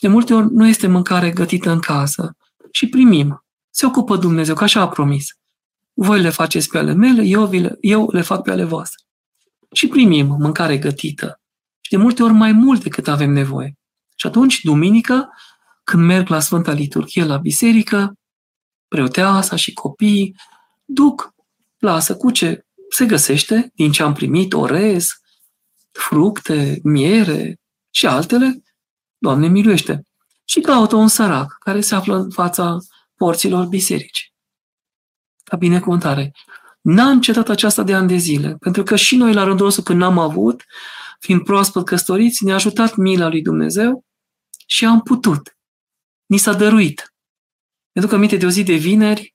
De multe ori nu este mâncare gătită în casă și primim. Se ocupă Dumnezeu, că așa a promis. Voi le faceți pe ale mele, eu, vi le, eu le fac pe ale voastre. Și primim mâncare gătită. Și de multe ori mai mult decât avem nevoie. Și atunci, duminică, când merg la Sfânta Liturghie, la biserică, preoteasa și copiii duc plasă cu ce se găsește, din ce am primit, orez, fructe, miere și altele, Doamne miluiește, și caută un sărac care se află în fața porților biserici. Ca binecuvântare. N-a încetat aceasta de ani de zile, pentru că și noi, la rândul nostru, când n-am avut, fiind proaspăt căsătoriți, ne-a ajutat mila lui Dumnezeu și am putut. Ni s-a dăruit. Ne duc aminte de o zi de vineri,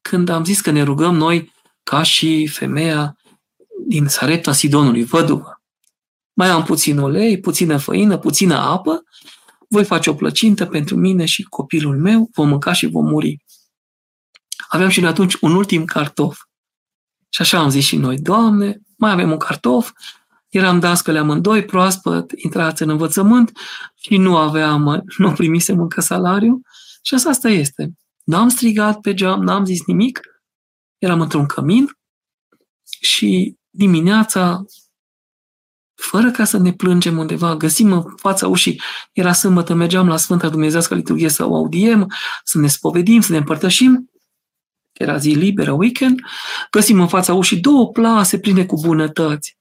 când am zis că ne rugăm noi, ca și femeia din Sarepta Sidonului, văduvă. Mai am puțin ulei, puțină făină, puțină apă, voi face o plăcintă pentru mine și copilul meu, vom mânca și vom muri. Aveam și de atunci un ultim cartof. Și așa am zis și noi, Doamne, mai avem un cartof, eram dascăle amândoi, proaspăt, intrați în învățământ și nu aveam, nu primisem încă salariu. Și asta este. N-am strigat pe geam, n-am zis nimic, eram într-un cămin și dimineața, fără ca să ne plângem undeva, găsim în fața ușii, era sâmbătă, mergeam la Sfânta Dumnezească Liturghie să o audiem, să ne spovedim, să ne împărtășim, era zi liberă, weekend, găsim în fața ușii două plase pline cu bunătăți,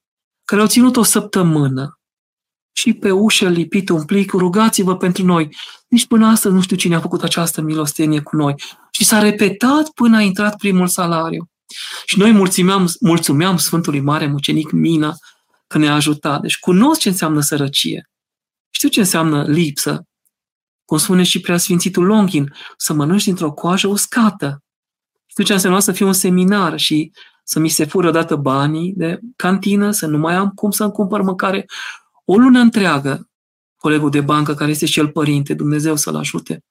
care au ținut o săptămână și pe ușă lipit un plic, rugați-vă pentru noi. Nici până astăzi nu știu cine a făcut această milostenie cu noi. Și s-a repetat până a intrat primul salariu. Și noi mulțumeam, mulțumeam Sfântului Mare Mucenic Mina că ne-a ajutat. Deci cunosc ce înseamnă sărăcie. Știu ce înseamnă lipsă. Cum spune și Preasfințitul Longin, să mănânci dintr-o coajă uscată. Știu ce înseamnă să fiu un seminar și să mi se fură odată banii de cantină, să nu mai am cum să-mi cumpăr mâncare. O lună întreagă, colegul de bancă, care este și el părinte, Dumnezeu să-l ajute,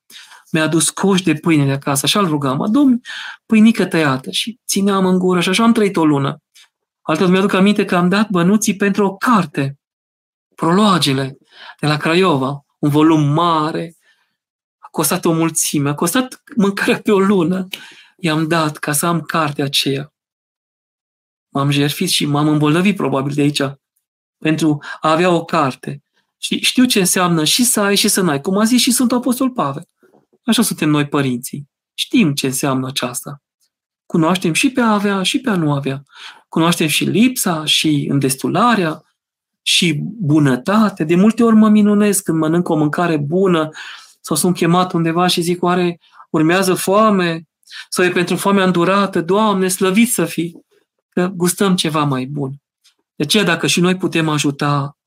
mi-a adus coș de pâine de acasă, așa îl rugam, adu-mi pâinică tăiată și țineam în gură și așa am trăit o lună. Altădată mi-aduc aminte că am dat bănuții pentru o carte, Proloagele, de la Craiova, un volum mare, costat o mulțime, a costat mâncarea pe o lună, i-am dat ca să am cartea aceea. M-am jertfit și m-am îmbolnăvit probabil de aici pentru a avea o carte. Și știu ce înseamnă și să ai și să n-ai, cum a zis și Sfântul Apostol Pavel. Așa suntem noi părinții. Știm ce înseamnă aceasta. Cunoaștem și pe a avea și pe a nu avea. Cunoaștem și lipsa și îndestularea și bunătate. De multe ori mă minunez când mănânc o mâncare bună sau sunt chemat undeva și zic, oare urmează foame? Sau e pentru foamea îndurată? Doamne, slăvit să fii! Că gustăm ceva mai bun. De aceea, dacă și noi putem ajuta,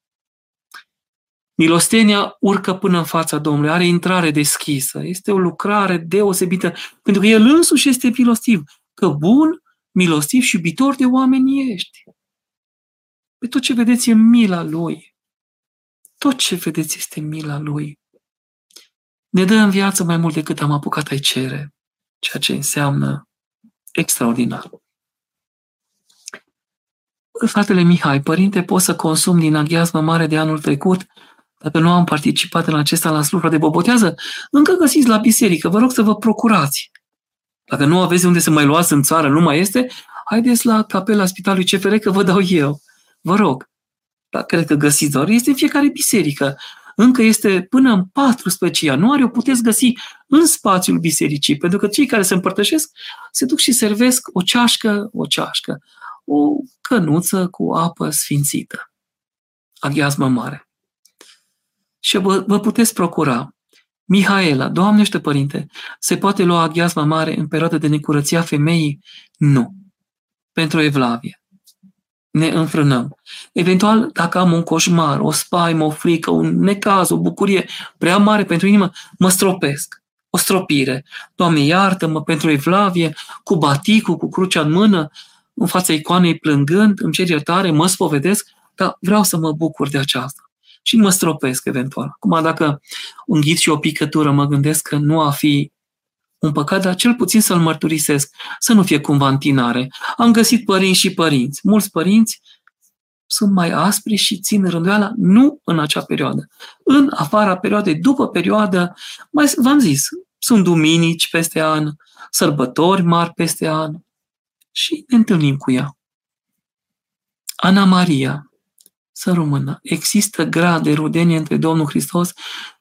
milostenia urcă până în fața Domnului, are intrare deschisă. Este o lucrare deosebită, pentru că El însuși este milostiv. Că bun, milostiv și iubitor de oameni ești. Pe tot ce vedeți e mila Lui. Tot ce vedeți este mila Lui. Ne dă în viață mai mult decât am apucat a-i cere, ceea ce înseamnă extraordinar. Fratele Mihai, părinte, pot să consum din Aghiasma Mare de anul trecut, dacă nu am participat în acesta la slujba de bobotează? Încă găsiți la biserică, vă rog să vă procurați. Dacă nu aveți unde să mai luați în țară, nu mai este, haideți la capela Spitalului C F R că vă dau eu. Vă rog, dar cred că găsiți doar, este în fiecare biserică. Încă este până în paisprezece ianuarie, o puteți găsi în spațiul bisericii, pentru că cei care se împărtășesc se duc și servesc o ceașcă, o ceașcă. O cănuță cu apă sfințită. Aghiasma Mare. Și vă, vă puteți procura. Mihaela, Doamnește Părinte, se poate lua Aghiasma Mare în perioada de necurăția femeii? Nu. Pentru evlavie. Ne înfrânăm. Eventual, dacă am un coșmar, o spaimă, o frică, un necaz, o bucurie prea mare pentru inimă, mă stropesc. O stropire. Doamne, iartă-mă pentru evlavie, cu baticul, cu crucea în mână, în fața icoanei plângând, îmi cer iertare, mă spovedesc, dar vreau să mă bucur de aceasta. Și mă stropesc eventual. Acum, dacă un ghid și o picătură, mă gândesc că nu a fi un păcat, dar cel puțin să-l mărturisesc, să nu fie cumva întinare. Am găsit părinți și părinți. Mulți părinți sunt mai aspri și țin rânduiala nu în acea perioadă. În afara perioadei, după perioadă, mai v-am zis, sunt duminici peste an, sărbători mari peste an, și ne întâlnim cu ea. Ana Maria, să română, există grad de rudenie între Domnul Hristos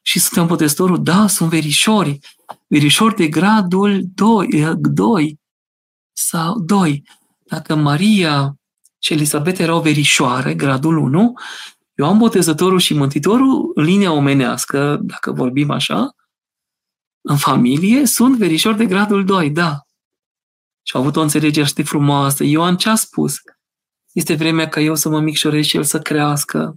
și Sfântul Botezătorul? Da, sunt verișori. Verișori de gradul doi. Sau doi. Dacă Maria și Elisabeta erau verișoare, gradul unu, Ioan Botezătorul și Mântuitorul, în linia omenească, dacă vorbim așa, în familie, sunt verișori de gradul doi, da. Și a avut o înțelegere așa de frumoasă. Ioan ce a spus? Este vremea ca eu să mă micșorez și el să crească.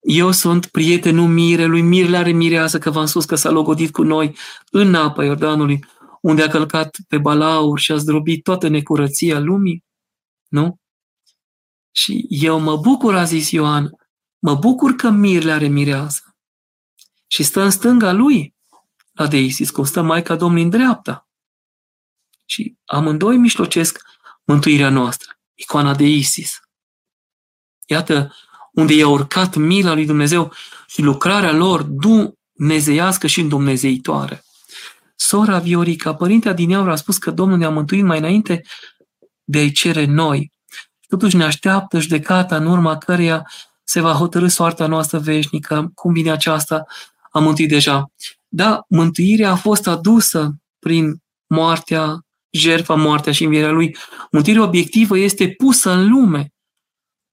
Eu sunt prietenul mirelui, mirele are mireasă, că v-am spus că s-a logodit cu noi în apa Iordanului, unde a călcat pe balaur și a zdrobit toată necurăția lumii. Nu? Și eu mă bucur, a zis Ioan, mă bucur că mirele are mireasă. Și stă în stânga lui, la de Iisus, cum stă Maica Domnului în dreapta. Și amândoi mijlocesc mântuirea noastră, icoana de Isis. Iată unde i-a urcat mila lui Dumnezeu și lucrarea lor dumnezeiască și îndumnezeitoare. Sora Viorica, părintea adineaur a spus că Domnul ne-a mântuit mai înainte de a-i cere noi. Totuși ne așteaptă judecata în urma căreia se va hotărî soarta noastră veșnică. Cum vine aceasta? A mântuit deja. Da, mântuirea a fost adusă prin moartea, jertfa, moartea și învierea Lui. Mântuirea obiectivă este pusă în lume.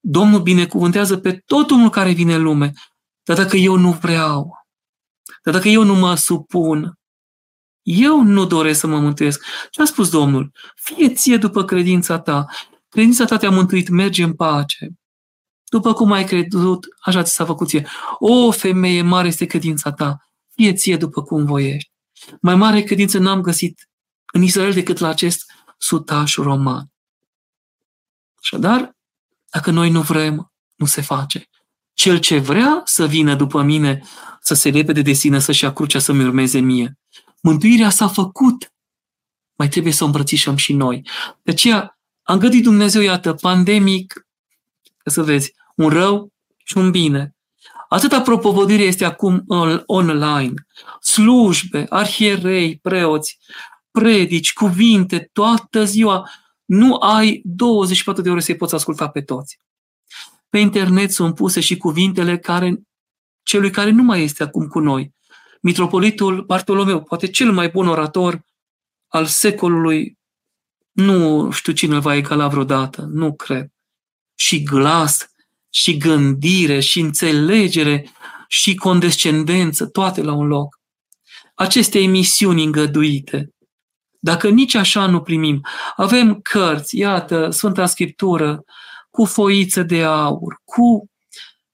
Domnul binecuvântează pe tot omul care vine în lume. Dar dacă eu nu vreau, dar dacă eu nu mă supun, eu nu doresc să mă mântuiesc. Ce a spus Domnul? Fie ție după credința ta. Credința ta te-a mântuit, mergi în pace. După cum ai crezut, așa ți s-a făcut ție. O, femeie, mare este credința ta. Fie ție după cum voiești. Mai mare credință n-am găsit în Israel decât la acest sutaș roman. Așadar, dacă noi nu vrem, nu se face. Cel ce vrea să vină după mine, să se lepede de sine, să-și ia crucea, să-mi urmeze mie. Mântuirea s-a făcut. Mai trebuie să o îmbrățișăm și noi. De aceea a îngăduit Dumnezeu, iată, pandemic, să vezi, un rău și un bine. Atâta propovăduire este acum online. Slujbe, arhierei, preoți, predici, cuvinte, toată ziua. Nu ai douăzeci și patru de ore să-i poți asculta pe toți. Pe internet sunt puse și cuvintele care, celui care nu mai este acum cu noi. Mitropolitul Bartolomeu, poate cel mai bun orator al secolului, nu știu cine îl va egala vreodată, nu cred. Și glas, și gândire, și înțelegere, și condescendență, toate la un loc. Aceste emisiuni îngăduite, dacă nici așa nu primim, avem cărți, iată, Sfânta Scriptură, cu foiță de aur, cu...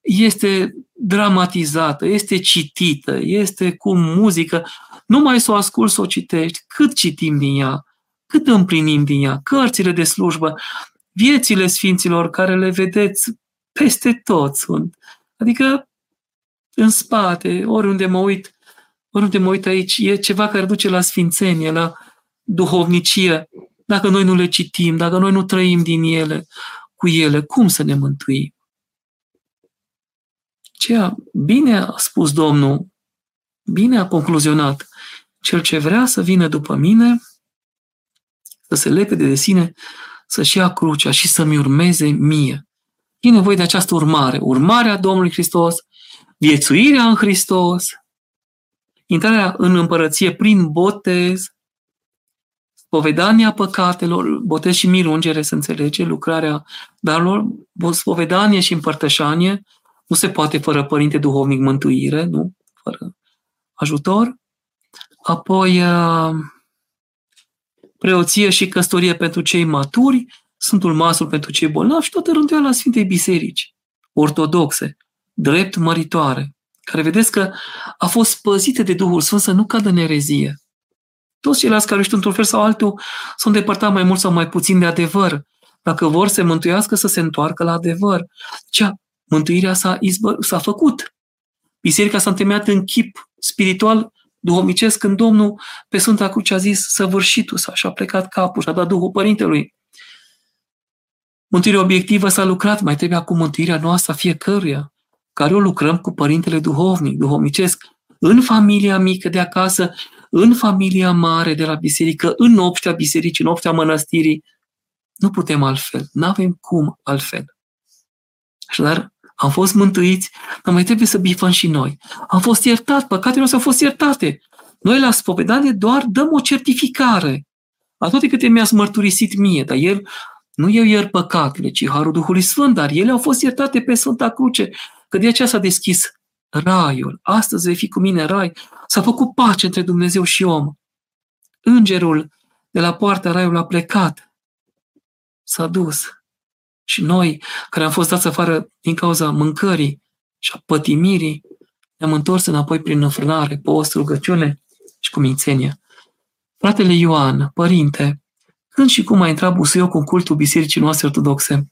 este dramatizată, este citită, este cu muzică. Nu mai să o asculți, să o citești, cât citim din ea, cât împlinim din ea, cărțile de slujbă, viețile sfinților care le vedeți peste tot sunt. Adică în spate, oriunde mă uit, oriunde mă uit aici, e ceva care duce la sfințenie, la duhovnicie. Dacă noi nu le citim, dacă noi nu trăim din ele, cu ele, cum să ne mântuim? Ceea, bine a spus Domnul, bine a concluzionat, cel ce vrea să vină după mine, să se lepede de sine, să-și ia crucea și să-mi urmeze mie. E nevoie de această urmare, urmarea Domnului Hristos, viețuirea în Hristos, intrarea în împărăție prin botez, spovedania păcatelor, botez și mirungere, să înțelege, lucrarea darurilor, spovedanie și împărtășanie. Nu se poate fără părinte duhovnic mântuire, nu? Fără ajutor. Apoi, preoție și căsătorie pentru cei maturi, Sfântul Masul pentru cei bolnavi și toată rânduiala Sfintei Biserici, ortodoxe, drept măritoare, care vedeți că a fost păzită de Duhul Sfânt să nu cadă în erezie. Toți ceilalți care știu într-un fel sau altul s-au îndepărtat mai mult sau mai puțin de adevăr. Dacă vor se mântuiască, să se întoarcă la adevăr. Cea Mântuirea s-a, izbă, s-a făcut. Biserica s-a întemeiat în chip spiritual, duhovnicesc, când Domnul pe Sfânta Cruce a zis săvârșitul s-a și-a plecat capul și-a dat Duhul Părintelui. Mântuirea obiectivă s-a lucrat, mai trebuie acum mântuirea noastră a fiecăruia, care o lucrăm cu Părintele Duhovnic, duhovnicesc, în familia mică de acasă, în familia mare de la biserică, în obștea bisericii, în obștea mănăstirii. Nu putem altfel, n-avem cum altfel. Așadar, am fost mântuiți, dar mai trebuie să bifăm și noi. Am fost iertat, păcatele noastre au fost iertate. Noi la spovedanie doar dăm o certificare. A toate câte mi-ați mărturisit mie, dar el, nu eu iert păcatele, ci Harul Duhului Sfânt, dar ele au fost iertate pe Sfânta Cruce, că de aceea s-a deschis raiul. Astăzi vei fi cu mine în rai. S-a făcut pace între Dumnezeu și om. Îngerul de la poarta raiului a plecat. S-a dus. Și noi, care am fost dați afară din cauza mâncării și a pătimirii, ne-am întors înapoi prin înfrânare, post, rugăciune și cumințenie. Fratele Ioan, părinte, când și cum a intrat busuiocul în cultul bisericii noastre ortodoxe?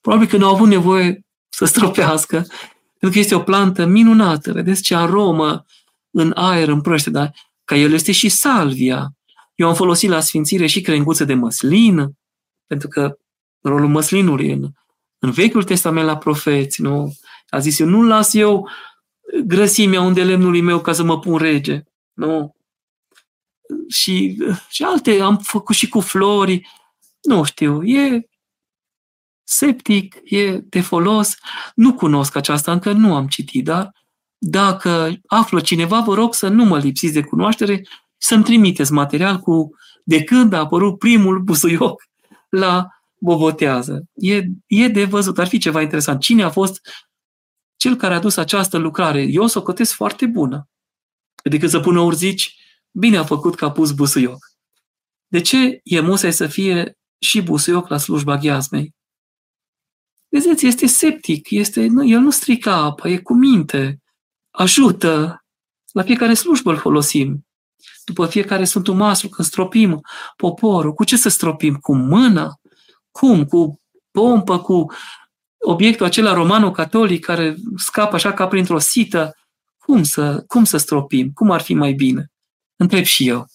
Probabil că nu au avut nevoie să stropească, pentru că este o plantă minunată. Vedeți ce aromă în aer împrăște, dar ca el este și salvia. Eu am folosit la sfințire și crenguță de măslin, pentru că rolul măslinului în, în Vechiul Testament la profeți, nu? A zis eu, nu las eu grăsimea unde lemnului meu ca să mă pun rege, nu? Și, și alte, am făcut și cu flori, nu știu, e septic, e de folos, nu cunosc aceasta, încă nu am citit, dar dacă află cineva, vă rog să nu mă lipsiți de cunoaștere, să-mi trimiteți material cu de când a apărut primul busuioc la Bobotează. E, e de văzut, ar fi ceva interesant. Cine a fost cel care a dus această lucrare? Eu o socotesc foarte bună. Decât să pună urzici, bine a făcut că a pus busuioc. De ce e musai să fie și busuioc la slujba aghiasmei? Vedeți, este septic, este, nu, el nu strică apă, e cu minte, ajută. La fiecare slujbă îl folosim. După fiecare Sfântul Maslu, când stropim poporul, cu ce să stropim? Cu mâna? Cum? Cu pompă, cu obiectul acela romano-catolic care scapă așa ca printr-o sită. Cum să, cum să stropim? Cum ar fi mai bine? Întreb și eu.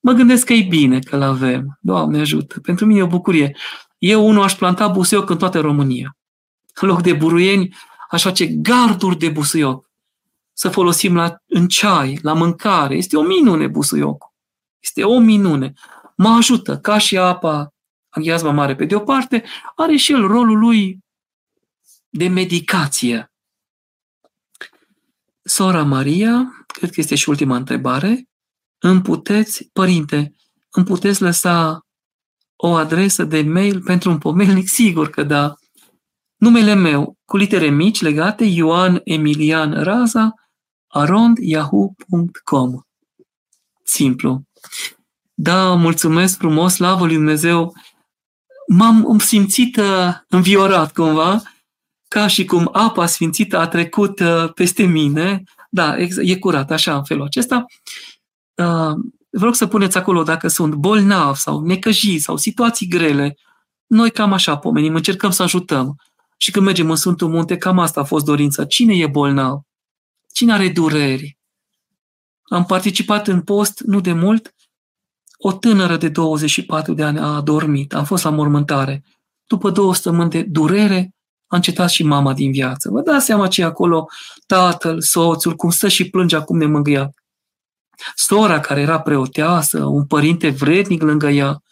Mă gândesc că e bine că l-avem. Doamne ajută! Pentru mine e o bucurie. Eu, unul, aș planta busuioc în toată România. În loc de buruieni, aș face garduri de busuioc, să folosim la, în ceai, la mâncare. Este o minune busuiocul. Este o minune. Mă ajută, ca și apa, Aghiasma Mare, pe de o parte, are și el rolul lui de medicație. Sora Maria, cred că este și ultima întrebare, îmi puteți, părinte, îmi puteți lăsa o adresă de mail pentru un pomelnic? Sigur că da. Numele meu, cu litere mici legate, Ioan Emilian Raza, arond yahoo punct com. Simplu. Da, mulțumesc frumos, slavă lui Dumnezeu. M-am simțit înviorat cumva, ca și cum apa sfințită a trecut peste mine. Da, e curat, așa, în felul acesta. Vă rog să puneți acolo dacă sunt bolnavi sau necăjii sau situații grele. Noi cam așa pomenim, încercăm să ajutăm. Și când mergem în Sfântul Munte, cam asta a fost dorința. Cine e bolnav? Cine are dureri? Am participat în post, nu de mult, o tânără de douăzeci și patru de ani a adormit. Am fost la mormântare. După două săptămâni de durere, a încetat și mama din viață. Vă dați seama ce e acolo, tatăl, soțul, cum stă și plânge acum de mângâia. Sora care era preoteasă, un părinte vrednic lângă ea.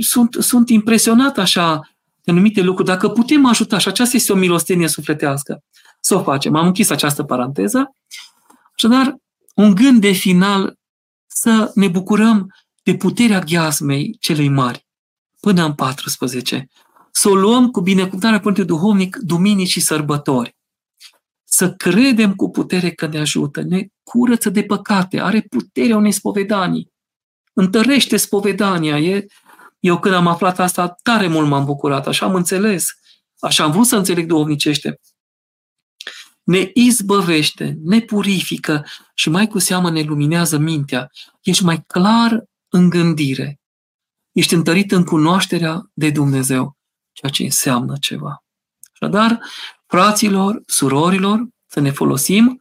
Sunt, sunt impresionat așa de anumite lucruri. Dacă putem ajuta, și aceasta este o milostenie sufletească, să o facem. Am închis această paranteză. Așadar, un gând de final, să ne bucurăm de puterea gheasmei celei mari până în paisprezece. Să o luăm cu binecuvântarea Părintele Duhovnic duminici și sărbători. Să credem cu putere că ne ajută, ne curăță de păcate, are puterea unei spovedanii, întărește spovedania. E, eu când am aflat asta, tare mult m-am bucurat, așa am înțeles, așa am vrut să înțeleg duhovnicește. Ne izbăvește, ne purifică și mai cu seamă ne luminează mintea. Ești mai clar în gândire, ești întărit în cunoașterea de Dumnezeu, ceea ce înseamnă ceva. Așadar, fraților, surorilor, să ne folosim.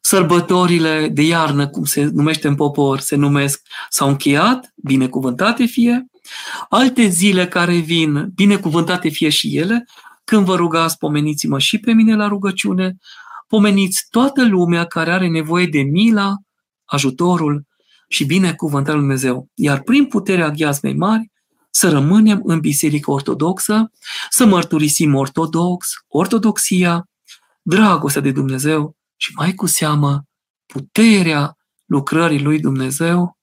Sărbătorile de iarnă, cum se numește în popor, se numesc, s-au încheiat, binecuvântate fie. Alte zile care vin, binecuvântate fie și ele. Când vă rugați, pomeniți-mă și pe mine la rugăciune. Pomeniți toată lumea care are nevoie de mila, ajutorul și binecuvântarea lui Dumnezeu. Iar prin puterea Aghiasmei Mari, să rămânem în Biserica Ortodoxă, să mărturisim ortodox, ortodoxia, dragostea de Dumnezeu și mai cu seamă puterea lucrării lui Dumnezeu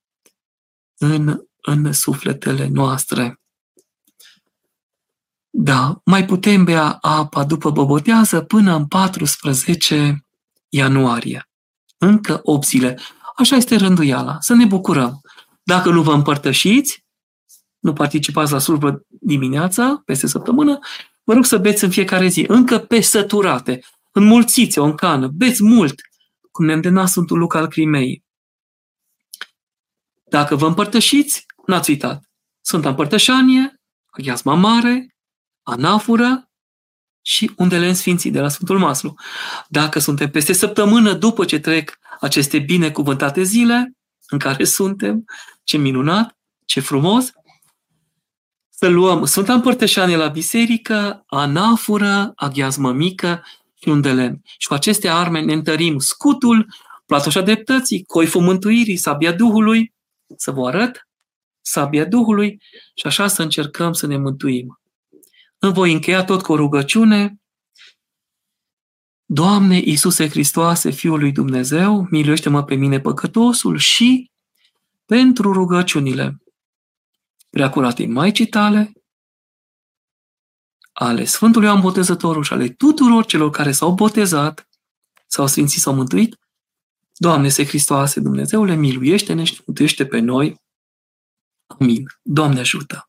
în, în sufletele noastre. Da, mai putem bea apa după băbotează până în paisprezece ianuarie. Încă opt zile. Așa este rânduiala, să ne bucurăm. Dacă nu vă împărtășiți, nu participați la slujbă dimineața, peste săptămână, vă rog să beți în fiecare zi, încă pe săturate, înmulțiți-o în cană, beți mult, cum ne îndemna Sfântul Luc al Crimei. Dacă vă împărtășiți, n-ați uitat, Sfânta Împărtășanie, Aghiasma Mare, Anafură și undele însfinții de la Sfântul Maslu. Dacă suntem peste săptămână, după ce trec aceste binecuvântate zile în care suntem, ce minunat, ce frumos, să luăm Sfânta Împărtășanie la biserică, anafură, aghiazmă mică și un de lemn. Și cu aceste arme ne întărim scutul, platoșa dreptății, coiful mântuirii, sabia Duhului. Să vă arăt sabia Duhului și așa să încercăm să ne mântuim. Îmi voi încheia tot cu o rugăciune. Doamne Iisuse Hristoase, Fiul lui Dumnezeu, miluiește-mă pe mine păcătosul și pentru rugăciunile Preacuratei Maicii Tale, ale Sfântului Ioan Botezătorul și ale tuturor celor care s-au botezat, s-au sfințit, s-au mântuit, Doamne se Hristoase, Dumnezeule, miluiește-ne și mântuiește pe noi. Amin. Doamne ajută!